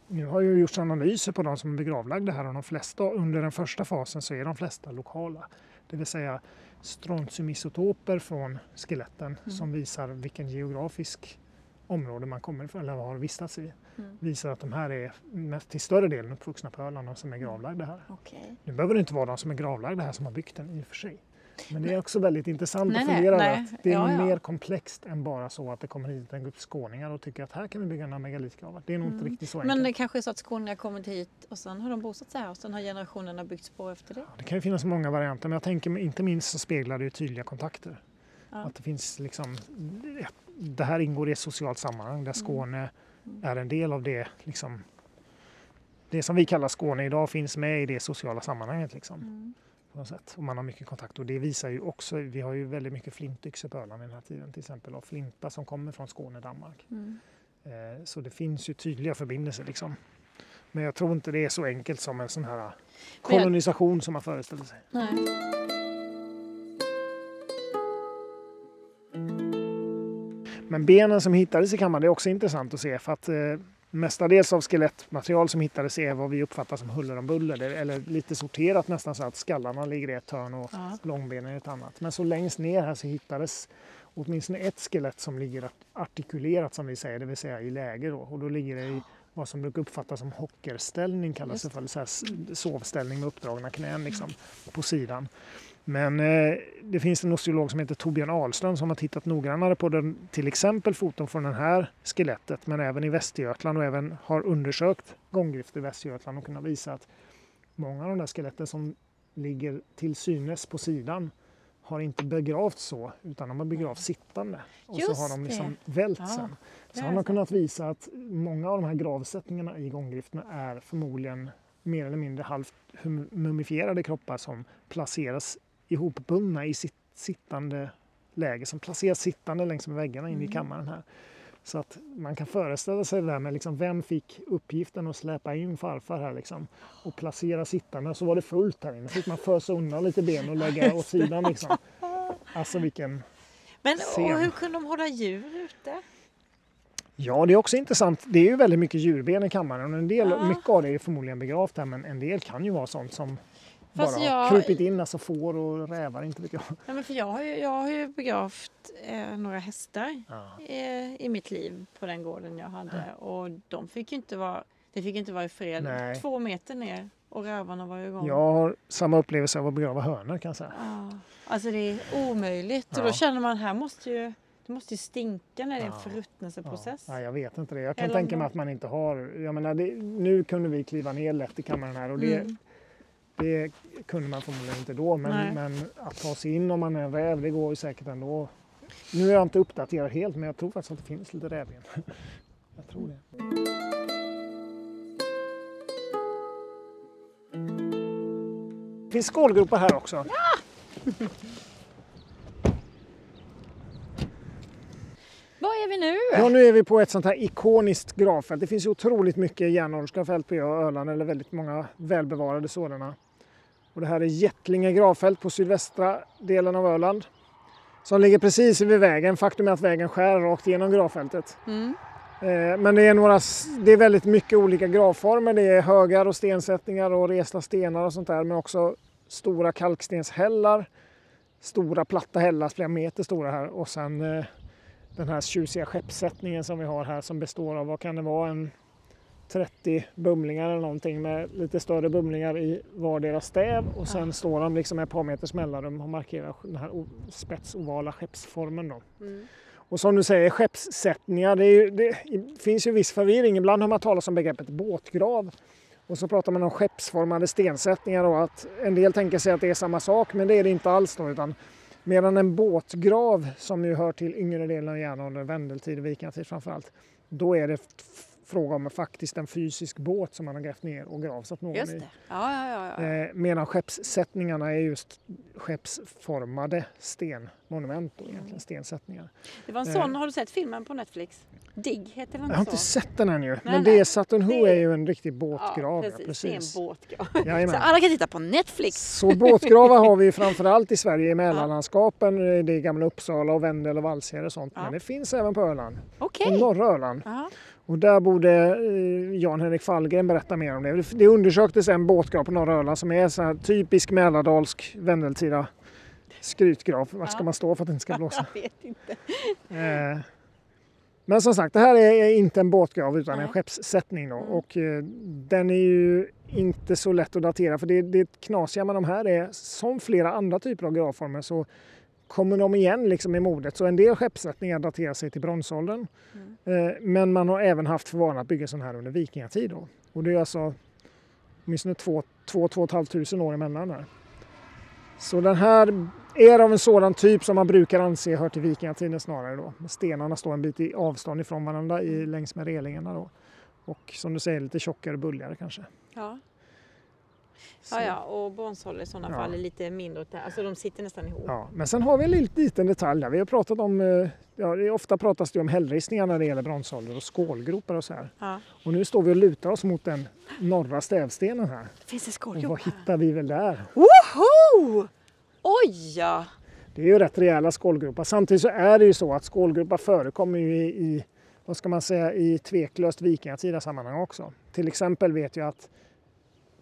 nu har ju gjorts analyser på de som är begravlagda här, och de flesta under den första fasen så är de flesta lokala. Det vill säga strontiumisotoper från skeletten som visar vilken geografisk område man kommer ifrån eller har vistats i. Visar att de här är till större delen uppvuxna på Öland, de som är gravlagda här. Okay. Nu behöver det inte vara de som är gravlagda här som har byggt den i och för sig. Men det är också väldigt intressant att fundera att det är mer komplext än bara så att det kommer hit en grupp skåningar och tycker att här kan vi bygga några megalitgravar. Det är nog inte riktigt så enkelt. Men det kanske är så att skåningar kommit hit och sen har de bosatt sig här och sen har generationerna byggts på efter det. Ja, det kan ju finnas många varianter, men jag tänker inte minst så speglar det ju tydliga kontakter. Ja. Att det finns liksom, det här ingår i ett socialt sammanhang där Skåne är en del av det liksom, det som vi kallar Skåne idag finns med i det sociala sammanhanget liksom. Mm. Och man har mycket kontakt, och det visar ju också, vi har ju väldigt mycket flintyxor på Öland i den här tiden till exempel, och flinta som kommer från Skåne, Danmark. Så det finns ju tydliga förbindelser liksom. Men jag tror inte det är så enkelt som en sån här kolonisation som man föreställer sig. Nej. Men benen som hittades i kammaren, det är också intressant att se, för att mestadels av skelettmaterial som hittades är vad vi uppfattar som huller om buller, eller lite sorterat nästan, så att skallarna ligger i ett hörn och långbenen i ett annat. Men så längst ner här så hittades åtminstone ett skelett som ligger artikulerat, som vi säger, det vill säga i läge då. Och då ligger det i vad som brukar uppfattas som hockerställning, kallas det för, så här sovställning med uppdragna knän liksom, på sidan. Men det finns en osteolog som heter Torbjörn Ahlström som har tittat noggrannare på den, till exempel foton från det här skelettet, men även i Västergötland, och även har undersökt gånggrift i Västergötland och kunnat visa att många av de där skeletten som ligger till synes på sidan har inte begravt så, utan de har begravt sittande. Och just så har de liksom vält sen. Så har de kunnat visa att många av de här gravsättningarna i gånggrifterna är förmodligen mer eller mindre halvt mumifierade kroppar som placeras ihopbundna i sitt sittande läge, som placeras sittande längs med väggarna in i kammaren här. Så att man kan föreställa sig det där med liksom, vem fick uppgiften att släpa in farfar här liksom, och placera sittarna, så var det fullt här inne. Så fick man fösa undan lite ben och lägga åt sidan liksom. Alltså vilken scen. Och hur kunde de hålla djur ute? Ja, det är också intressant. Det är ju väldigt mycket djurben i kammaren. En del, mycket av det är förmodligen begravt här, men en del kan ju vara sånt som bara krupit in, alltså får och rävar, inte vet jag. Ja, men för jag har ju begravt några hästar i mitt liv på den gården jag hade. Och de fick ju inte vara, det fick inte vara i fred. 2 meter ner och rävarna var ju igång. Jag har samma upplevelse av att begrava hönor, kan jag säga. Alltså det är omöjligt. Och då känner man, här måste ju... Det måste ju stinka när det är en förruttnelseprocess. Ja, jag vet inte det. Jag kan tänka mig att man inte har... Jag menar, nu kunde vi kliva ner lätt i kammaren här. Och det kunde man förmodligen inte då. Men att ta sig in om man är en räv, det går ju säkert ändå. Nu är jag inte uppdaterad helt, men jag tror faktiskt att det finns lite räv igen. Jag tror det. Det finns skålgropar här också. Ja! Var är vi nu? Ja, nu är vi på ett sånt här ikoniskt gravfält. Det finns ju otroligt mycket järnåldersgravfält på Öland, eller väldigt många välbevarade sådana. Och det här är Gettlinge gravfält på sydvästra delen av Öland, som ligger precis vid vägen. Faktum är att vägen skär rakt igenom gravfältet. Men det är väldigt mycket olika gravformer. Det är högar och stensättningar och resta stenar och sånt där. Men också stora kalkstenshällar. Stora platta hällar, flera meter stora här. Och sen... Den här tjusiga skeppssättningen som vi har här, som består av, vad kan det vara, en 30 bumlingar eller någonting, med lite större bumlingar i vardera stäv, och sen står de liksom ett par meters mellanrum och markerar den här spetsovala skeppsformen då. Och som du säger, skeppssättningar, det finns ju viss förvirring. Ibland har man talat om begreppet båtgrav, och så pratar man om skeppsformade stensättningar, och att en del tänker sig att det är samma sak, men det är det inte alls då, utan medan en båtgrav, som ju hör till yngre delen av järnåldern, vändeltid och vikingatid framförallt, då är det fråga om faktiskt en fysisk båt som man har grävt ner och gravsatt någon i. Medan skeppssättningarna är just skeppsformade stenmonument och egentligen stensättningar. Det var en sån, har du sett filmen på Netflix? Digg heter den. Jag har inte sett den ännu, men det är Saturn Ho är ju en riktig båtgrav. Ja, precis. En båtgrav. Så alla kan titta på Netflix. Så båtgravar har vi framförallt i Sverige, i mellanlandskapen, det är gamla Uppsala och Vändel och Valser och sånt, men det finns även på Öland. På norra Öland. Och där borde Jan-Henrik Fallgren berätta mer om det. Det undersöktes en båtgrav på norra Öland som är så här typisk mälardalsk vändeltida skrytgrav. Var ska man stå för att den ska blåsa? Jag vet inte. Men som sagt, det här är inte en båtgrav utan en skeppssättning då. Och den är ju inte så lätt att datera, för det knasiga med de här är, som flera andra typer av gravformer, så kommer de igen liksom i modet. Så en del skeppssättningar daterar sig till bronsåldern. Men man har även haft för vana att bygga sådana här under vikingatid då. Och det är alltså åtminstone 2 500 år emellan där. Så den här är av en sådan typ som man brukar anse hör till vikingatiden snarare då. Stenarna står en bit i avstånd ifrån varandra längs med relingarna då. Och som du säger, lite tjockare och bulligare kanske. Och bronsåldern i sådana fall är lite mindre. Alltså de sitter nästan ihop. Ja, men sen har vi en liten detalj där. Vi har pratat om, ofta pratas det om hällristningar när det gäller bronsålder och skålgropar och så här. Och nu står vi och lutar oss mot den norra stävstenen här. Det finns en skålgrop. Och vad hittar vi väl där? Woho! Oj! Det är ju rätt rejäla skålgropar. Samtidigt så är det ju så att skålgropar förekommer ju i vad ska man säga, i tveklöst vikingatida sammanhang också. Till exempel vet jag att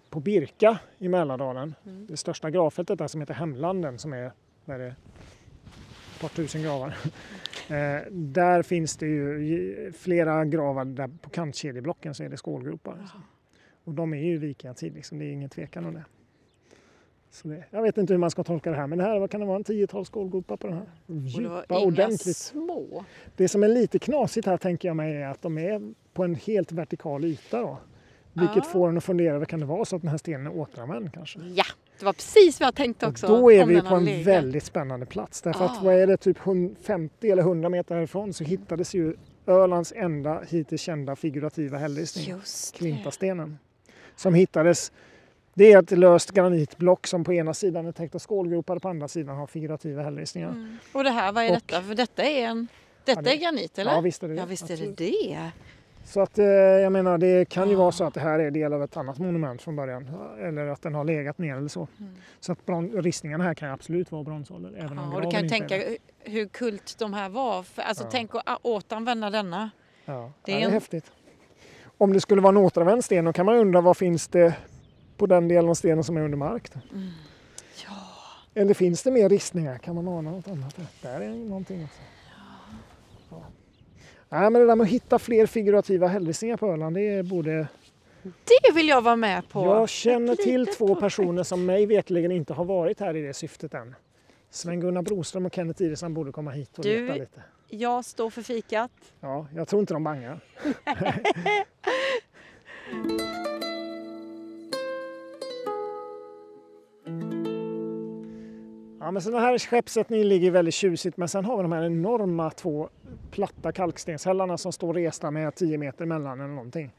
på Birka i Mälardalen, det största gravfältet där som heter Hemlanden, som är ett par tusen gravar. Där finns det ju flera gravar där på kantkedjeblocken så är det skålgropar. Alltså. Och de är ju vikingatid, liksom. Det är ingen tvekan om det. Så det. Jag vet inte hur man ska tolka det här, men det här kan det vara en 10-tal skålgropar på den här. Djupa, och ordentligt små. Det som är lite knasigt här tänker jag mig är att de är på en helt vertikal yta då. Vilket får en att fundera över, kan det vara så att den här stenen är återanvänd kanske? Ja, det var precis vad jag tänkte också. Och då är vi på en väldigt spännande plats. Därför att vad är det, typ 50 eller 100 meter härifrån så hittades ju Ölands enda hittills kända figurativa hällristning, Klintastenen. Som hittades, det är ett löst granitblock som på ena sidan är täckt av skålgropar och på andra sidan har figurativa hällristningar. Mm. Och det här, vad är detta? För detta är är granit, eller? Ja, visst är det. Ja, visst är det det. Så att jag menar, det kan ju vara så att det här är del av ett annat monument från början. Eller att den har legat ner eller så. Mm. Så att ristningarna här kan absolut vara bronsålder. Även om och du kan tänka hur kult de här var. Alltså tänk att återanvända denna. Ja, det är häftigt. Om det skulle vara en återanvänd sten, då kan man undra vad finns det på den delen av stenen som är under mark. Mm. Ja. Eller finns det mer ristningar? Kan man ana något annat? Där är någonting också. Nej, men det där med att hitta fler figurativa hällristningar på Öland, det borde... Det vill jag vara med på. Jag känner till två personer som mig vetligen inte har varit här i det syftet än. Sven-Gunnar Broström och Kenneth Iresson borde komma hit och leta lite. Jag står för fikat. Ja, jag tror inte de bangar. Ja, men så den här skeppsättningen ligger väldigt tjusigt, men sen har vi de här enorma två platta kalkstenshällarna som står resta med 10 meter mellan eller någonting.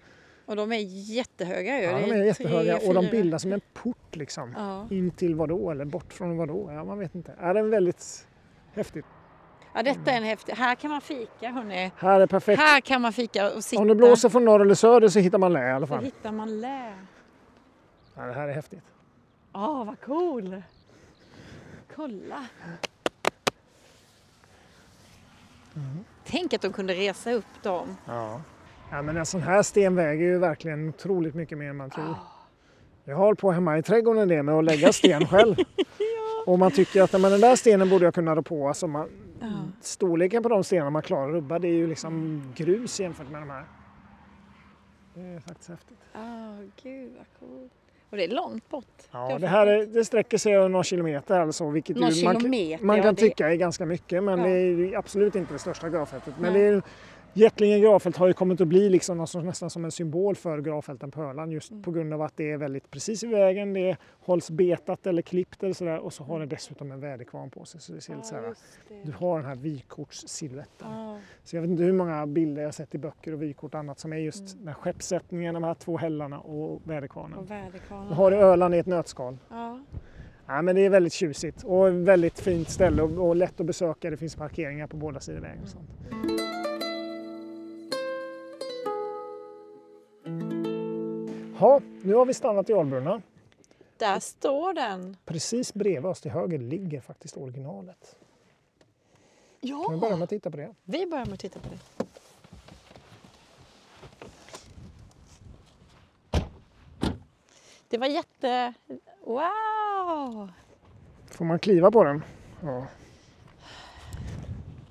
Och de är jättehöga. Ja, de är jättehöga och de bildar som en port liksom. Ja. In till vadå eller bort från vadå? Ja, man vet inte. Är den väldigt häftig? Ja, detta är en häftig. Här kan man fika, hörni. Här är perfekt. Här kan man fika och sitta. Om det blåser från norr eller söder så hittar man lä i alla fall. Så hittar man lä. Ja, det här är häftigt. Ja, vad cool. Kolla. Mm. Tänk att de kunde resa upp dem. Ja, men en sån här sten väger ju verkligen otroligt mycket mer än man tror. Jag håller på hemma i trädgården det med att lägga sten själv. Och man tycker att den där stenen borde jag kunna rå på. Alltså storleken på de stenar man klarar att rubba, det är ju liksom grus jämfört med de här. Det är faktiskt häftigt. Gud vad coolt. Och det är långt bort. Ja, det sträcker sig över några kilometer eller så. Vilket man kan tycka är ganska mycket. Men det är absolut inte det största gravfältet. Men Gettlinge gravfält har ju kommit att bli liksom nästan som en symbol för gravfälten på Öland. Just på grund av att det är väldigt precis i vägen. Det hålls betat eller klippt eller sådär. Och så har det dessutom en väderkvarn på sig. Så det ser så här, du har den här vykortssilhuetten. Så jag vet inte hur många bilder jag sett i böcker och vykort och annat som är just den här skeppsättningen, de här två hällarna och väderkvarnen. Du har Öland i ett nötskal. Ja, men det är väldigt tjusigt och ett väldigt fint ställe och lätt att besöka. Det finns parkeringar på båda sidor vägen och sånt. Ja, nu har vi stannat i Albrunna. Där står den. Precis bredvid oss till höger ligger faktiskt originalet. Ja. Kan vi börja med att titta på det? Vi börjar med att titta på det. Det var wow! Får man kliva på den? Ja.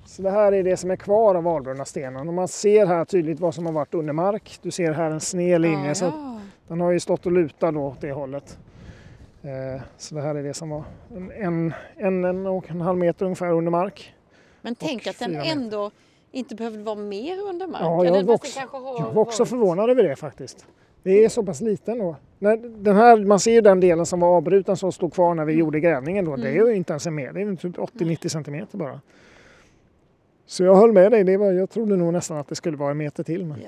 Så det här är det som är kvar av Albrunnastenen. Och man ser här tydligt vad som har varit under mark. Du ser här en sned linje. Så den har ju stått och lutat då åt det hållet. Så det här är det som var en och en halv meter ungefär under mark. Men tänk att den ändå inte behövde vara mer under mark. Ja, jag var också förvånad över det faktiskt. Det är så pass liten då. Den här, man ser ju den delen som var avbruten som stod kvar när vi gjorde grävningen då. Det är ju inte ens en meter, det är typ 80-90 centimeter bara. Så jag höll med dig, jag trodde nog nästan att det skulle vara en meter till. Men,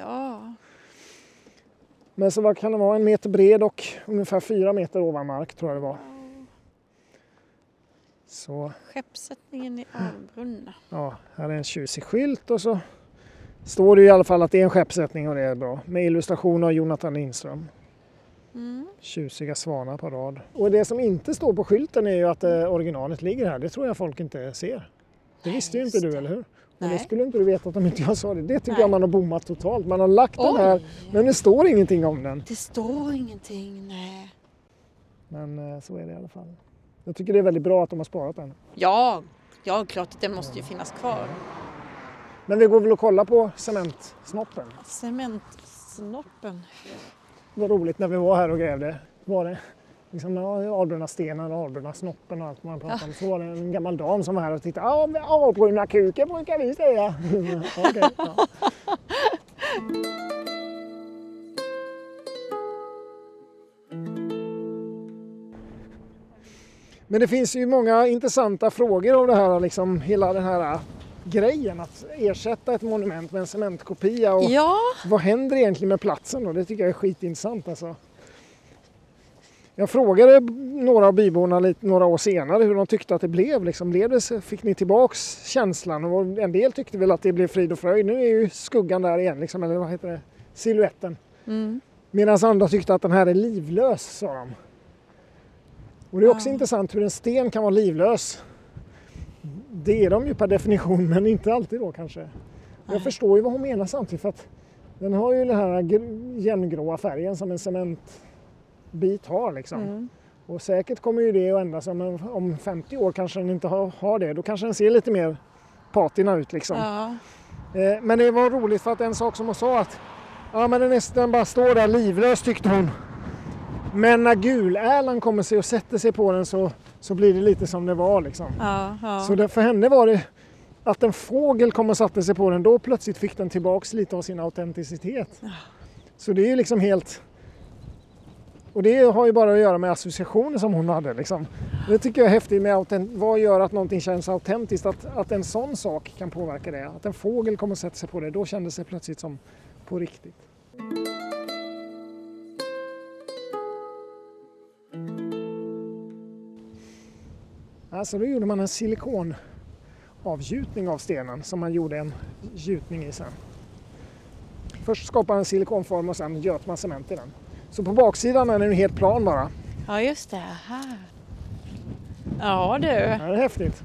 men så kan det vara en meter bred och ungefär 4 meter ovan mark tror jag det var. Så. Skeppsättningen i Albrunna. Ja, här är en tjusig skylt och så står det i alla fall att det är en skeppsättning och det är bra. Med illustration av Jonathan Lindström. Tjusiga svanar på rad. Och det som inte står på skylten är ju att originalet ligger här, det tror jag folk inte ser. Det visste ju inte du, eller hur? Men då skulle inte du veta att de inte jag sa det. Det tycker jag man har bommat totalt. Man har lagt den här, men det står ingenting om den. Det står ingenting, nej. Men så är det i alla fall. Jag tycker det är väldigt bra att de har sparat den. Ja, klart att den måste ju finnas kvar. Men vi går väl och kollar på cementsnoppen. Cementsnoppen. Det var roligt när vi var här och grävde. Var det liksom Albrunnastenen och Albrunna-snoppen och allt man pratar om. Så var det en gammal dam som var här och tittade. Ja, men Albrunna kyrka brukar vi säga. Okay, ja. Men det finns ju många intressanta frågor om det här, liksom hela den här grejen att ersätta ett monument med en cementkopia och vad händer egentligen med platsen då? Det tycker jag är skitintressant alltså. Jag frågade några av byborna lite, några år senare hur de tyckte att det blev. Liksom, fick ni tillbaks känslan? Och en del tyckte väl att det blev frid och fröjd. Nu är ju skuggan där igen, liksom, eller vad heter det? Silhuetten. Mm. Medan andra tyckte att den här är livlös, sa de. Och det är också intressant hur en sten kan vara livlös. Det är de ju per definition, men inte alltid då kanske. Jag förstår ju vad hon menar samtidigt, för att den har ju den här jämngråa färgen som en cementbit har liksom. Mm. Och säkert kommer ju det att ändras, om 50 år kanske den inte har det. Då kanske den ser lite mer patina ut liksom. Ja. Men det var roligt för att en sak som hon sa att men den bara står där livlös tyckte hon. Men när gulärlan kommer sig och sätter sig på den så blir det lite som det var liksom. Ja, ja. Så för henne var det att en fågel kom och satte sig på den. Då plötsligt fick den tillbaks lite av sin autenticitet. Ja. Så det är ju liksom helt... Och det har ju bara att göra med associationer som hon hade liksom. Det tycker jag är häftigt med vad gör att någonting känns autentiskt. Att en sån sak kan påverka det. Att en fågel kommer och sätter sig på det. Då kändes det plötsligt som på riktigt. Alltså då gjorde man en silikonavgjutning av stenen som man gjorde en gjutning i sen. Först skapade man en silikonform och sen göt man cement i den. Så på baksidan är den helt plan bara. Ja just det, här. Ja du. Ja, det är häftigt.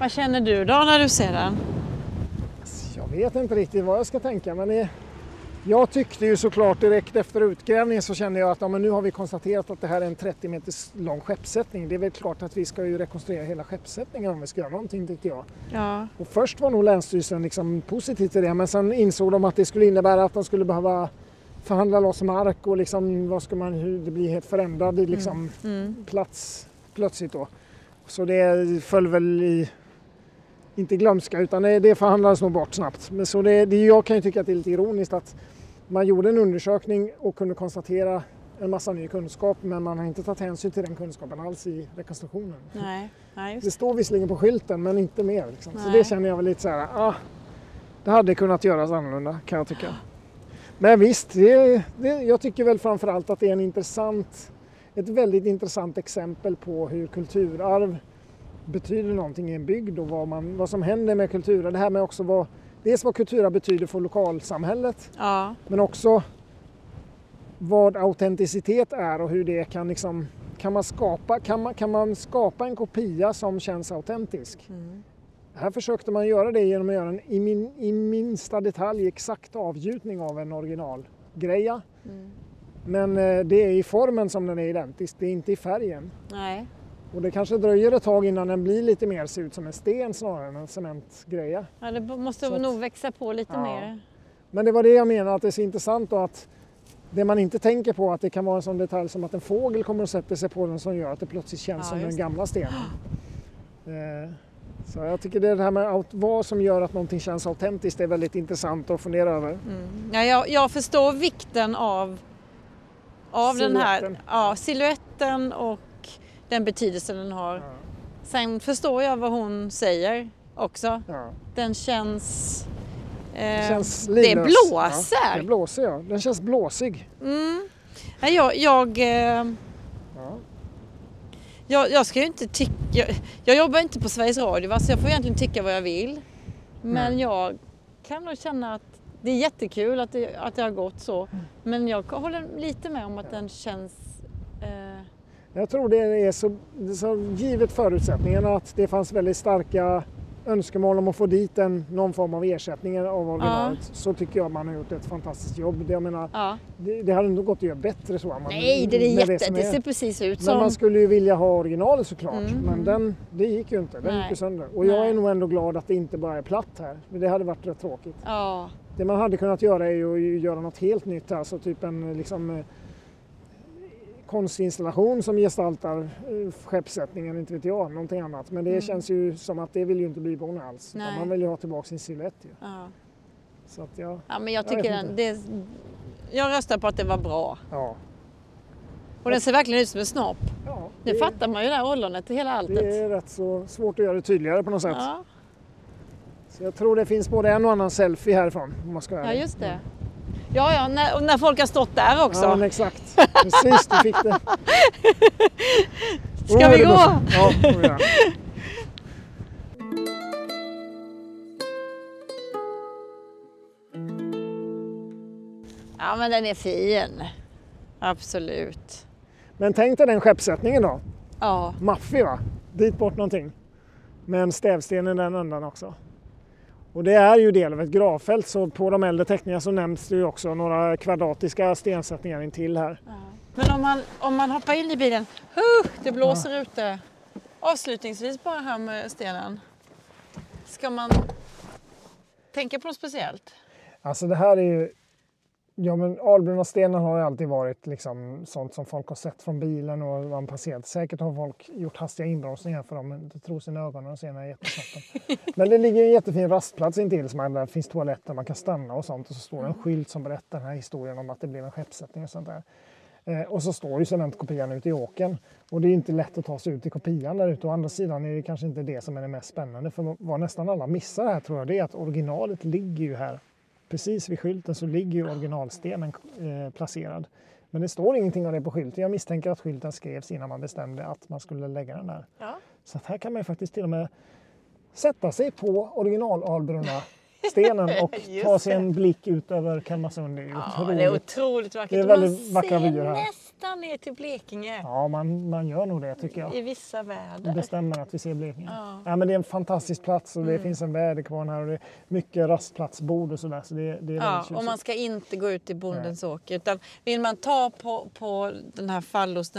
Vad känner du då när du ser den? Jag vet inte riktigt vad jag ska tänka men det... Jag tyckte ju såklart direkt efter utgrävningen så kände jag att nu har vi konstaterat att det här är en 30 meters lång skeppssättning. Det är väl klart att vi ska ju rekonstruera hela skeppssättningen om vi ska göra någonting tyckte jag. Ja. Och först var nog Länsstyrelsen liksom positiv till det men sen insåg de att det skulle innebära att de skulle behöva förhandla loss mark och liksom, hur det blir helt förändrad liksom, plats plötsligt då. Så det föll väl i... Inte glömska utan det förhandlades nog bort snabbt. Men så jag kan ju tycka att det är lite ironiskt att man gjorde en undersökning och kunde konstatera en massa ny kunskap men man har inte tagit hänsyn till den kunskapen alls i rekonstruktionen. Nej, just det. Det står visserligen på skylten men inte mer. Liksom. Så det känner jag väl lite så här, det hade kunnat göras annorlunda kan jag tycka. Men visst, jag tycker väl framförallt att det är ett väldigt intressant exempel på hur kulturarv betyder någonting i en bygd och vad som händer med kulturen. Det här med också vad kulturen betyder för lokalsamhället men också vad autenticitet är och hur det kan liksom, kan man skapa en kopia som känns autentisk. Mm. Här försökte man göra det genom att göra en i minsta detalj exakt avgjutning av en originalgreja. Mm. Men det är i formen som den är identisk, det är inte i färgen. Nej. Och det kanske dröjer ett tag innan den blir lite mer, ser ut som en sten snarare än en cementgreja. Ja, det måste nog växa på lite mer. Men det var det jag menar, att det är så intressant då att det man inte tänker på, att det kan vara en sån detalj som att en fågel kommer och sätter sig på den som gör att det plötsligt känns som den gamla stenen. Så jag tycker det här med vad som gör att någonting känns autentiskt är väldigt intressant att fundera över. Mm. Ja, jag förstår vikten av den här siluetten och den betydelse den har. Ja. Sen förstår jag vad hon säger också. Ja. Den känns... det blåser. Ja, det blåser, ja. Den känns blåsig. Mm. Jag ska ju inte tycka... Jag jobbar inte på Sveriges Radio, va? Så jag får egentligen tycka vad jag vill. Men jag kan nog känna att det är jättekul att det har gått så. Men jag håller lite med om att den känns... Jag tror det är så givet förutsättningarna att det fanns väldigt starka önskemål om att få dit någon form av ersättning av originalet, så tycker jag att man har gjort ett fantastiskt jobb. Jag menar, det hade nog gått att göra bättre så. Nej, det ser precis ut som... Men man skulle ju vilja ha originalet såklart, men det gick ju inte, den gick ju sönder. Och jag är nog ändå glad att det inte bara är platt här, men det hade varit rätt tråkigt. Ja. Det man hade kunnat göra är ju att göra något helt nytt här, så typ konstinstallation som gestaltar skeppssättningen, inte vet jag, någonting annat. Men det känns ju som att det vill ju inte bli borna alls. Man vill ju ha tillbaka sin silhuett ju. Ja. Så att men jag tycker jag röstar på att det var bra. Ja. Och den ser verkligen ut som en snopp. Ja, det fattar man ju där ollonet och hela alltet. Det är rätt så svårt att göra det tydligare på något sätt. Ja. Så jag tror det finns både en och annan selfie härifrån om man ska göra det. Ja, just det. Ja, när folk har stått där också. Ja, exakt. Precis, du fick det. Ska vi gå? Ja, ja. Ja, men den är fin. Absolut. Men tänk dig den skeppssättningen då. Ja. Maffig va? Dit bort någonting. Men stävstenen i den ändan också. Och det är ju del av ett gravfält, så på de äldre teckningarna så nämns det ju också några kvadratiska stensättningar intill här. Ja. Men om man hoppar in i bilen, det blåser ute. Avslutningsvis bara här med stenen. Ska man tänka på något speciellt? Alltså det här är ju... Ja, men Albrunastenen har ju alltid varit liksom sånt som folk har sett från bilen och man passerat. Säkert har folk gjort hastiga inbromsningar för dem, men det tror sina ögon och senare jättesnabbt. Men det ligger ju en jättefin rastplats intill som där finns toaletter, man kan stanna och sånt. Och så står det en skylt som berättar den här historien om att det blev en skeppssättning och sånt där. Och så står ju cementkopian ute i åken. Och det är inte lätt att ta sig ut i kopian där ute. Å andra sidan är det kanske inte det som är det mest spännande. För vad nästan alla missar här tror jag, det är att originalet ligger ju här. Precis vid skylten så ligger ju originalstenen placerad. Men det står ingenting om det på skylten. Jag misstänker att skylten skrevs innan man bestämde att man skulle lägga den där. Ja. Så att här kan man ju faktiskt till och med sätta sig på original-Albrunna-stenen och ta sig en blick ut över Kalmarsund. Det är otroligt vackert. Det är väldigt vackra vyer här. Man ser nästan ner till Blekinge. Ja, man gör nog det tycker jag. I vissa väder. Det stämmer att vi ser Blekinge. Ja. Ja, men det är en fantastisk plats och det finns en väderkvarn här och det är mycket rastplatsbord och sådär. Så det är och man ska inte gå ut i bondens åker, utan vill man ta på den här fallos,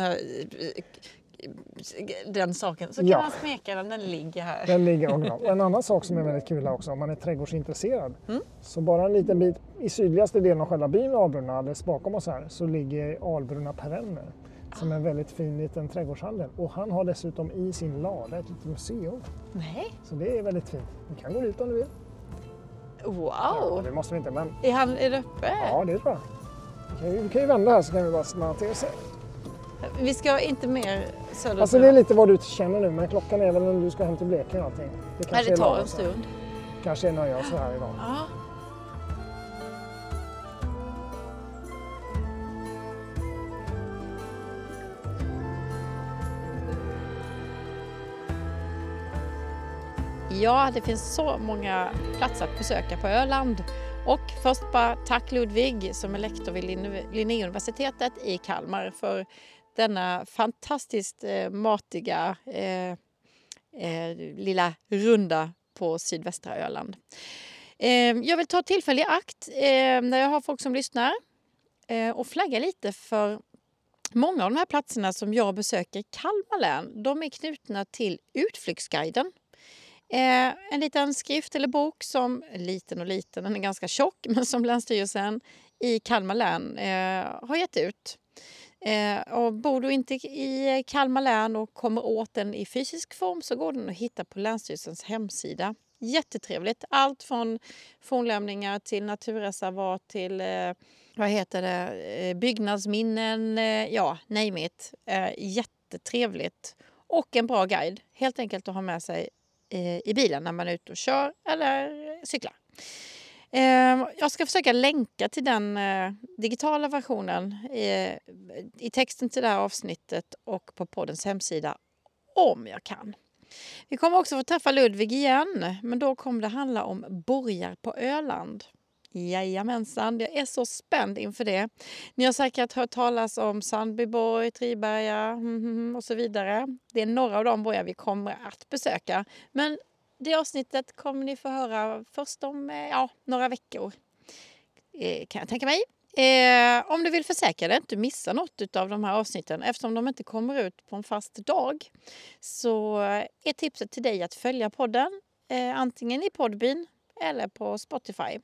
den saken, så kan man smeka den ligger här. Den ligger original. En annan sak som är väldigt kul också, om man är trädgårdsintresserad, så bara en liten bit i sydligaste delen av själva byn Albrunna, alldeles bakom oss här, så ligger Albrunna Perenner, som är en väldigt fin liten trädgårdshandel. Och han har dessutom i sin lada ett litet museum. Nej. Så det är väldigt fint. Du kan gå ut om du vill. Wow! Ja, det måste vi inte, men... Är det öppet? Ja, det tror jag. Vi kan ju vända här så kan vi bara snabba till och se. Vi ska inte mer söderut. Alltså det är lite vad du känner nu, men klockan är väl när du ska hem till Blekinge och allting. Det tar en stund. Kanske är när jag så här idag. Ja. Ja, det finns så många platser att besöka på Öland. Och först bara tack Ludvig som är lektor vid Linnéuniversitetet i Kalmar för denna fantastiskt matiga lilla runda på sydvästra Öland. Jag vill ta tillfälle i akt när jag har folk som lyssnar och flagga lite för många av de här platserna som jag besöker i Kalmar län. De är knutna till Utflyktsguiden. En liten skrift eller bok som, liten, den är ganska tjock, men som Länsstyrelsen i Kalmar län har gett ut. Och bor du inte i Kalmar län och kommer åt den i fysisk form så går den att hitta på Länsstyrelsens hemsida. Jättetrevligt. Allt från fornlämningar till naturreservat till byggnadsminnen, name it. Jättetrevligt. Och en bra guide, helt enkelt att ha med sig i bilen när man är ute och kör eller cyklar. Jag ska försöka länka till den digitala versionen i texten till det här avsnittet och på poddens hemsida om jag kan. Vi kommer också få träffa Ludvig igen, men då kommer det handla om borgar på Öland. Jajamensan, jag är så spänd inför det. Ni har säkert hört talas om Sandbyborg, Triberga och så vidare. Det är några av de borgar vi kommer att besöka. Men Det avsnittet kommer ni få höra först om några veckor, kan jag tänka mig. Om du vill försäkra dig att inte missa något av de här avsnitten eftersom de inte kommer ut på en fast dag, så är tipset till dig att följa podden antingen i Podbean eller på Spotify.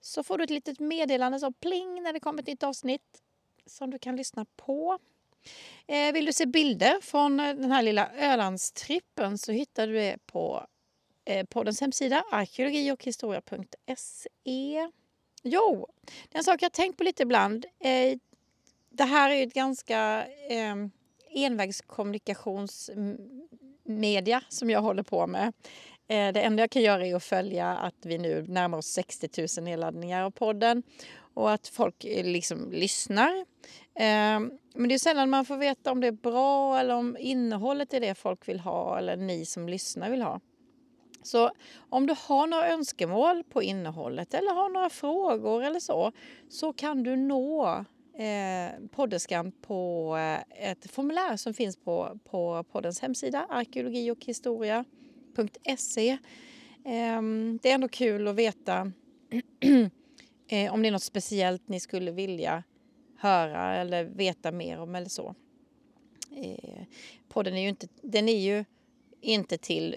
Så får du ett litet meddelande som pling när det kommer ett nytt avsnitt som du kan lyssna på. Vill du se bilder från den här lilla Ölandstrippen så hittar du det på poddens hemsida arkeologiochhistoria.se. Jo, det är en sak jag tänkt på lite ibland. Det här är ju ett ganska envägskommunikationsmedia som jag håller på med. Det enda jag kan göra är att följa att vi nu närmar oss 60 000 nedladdningar av podden. Och att folk liksom lyssnar. Men det är sällan man får veta om det är bra eller om innehållet är det folk vill ha eller ni som lyssnar vill ha. Så om du har några önskemål på innehållet eller har några frågor eller så kan du nå poddeskan på ett formulär som finns på poddens hemsida arkeologiochhistoria.se. Det är ändå kul att veta om det är något speciellt ni skulle vilja höra eller veta mer om eller så. Podden är ju inte, den är ju inte till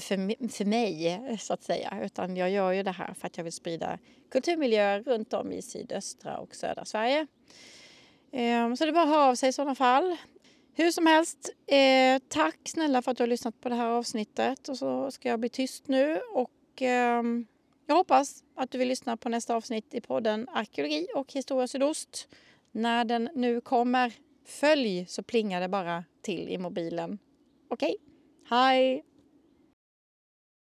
för mig så att säga, utan jag gör ju det här för att jag vill sprida kulturmiljöer runt om i sydöstra och södra Sverige. Så det är bara att höra av sig i sådana fall. Hur som helst, tack snälla för att du har lyssnat på det här avsnittet, och så ska jag bli tyst nu och jag hoppas att du vill lyssna på nästa avsnitt i podden Arkeologi och Historia Sydost. När den nu kommer, följ så plingar det bara till i mobilen. Okej, hej!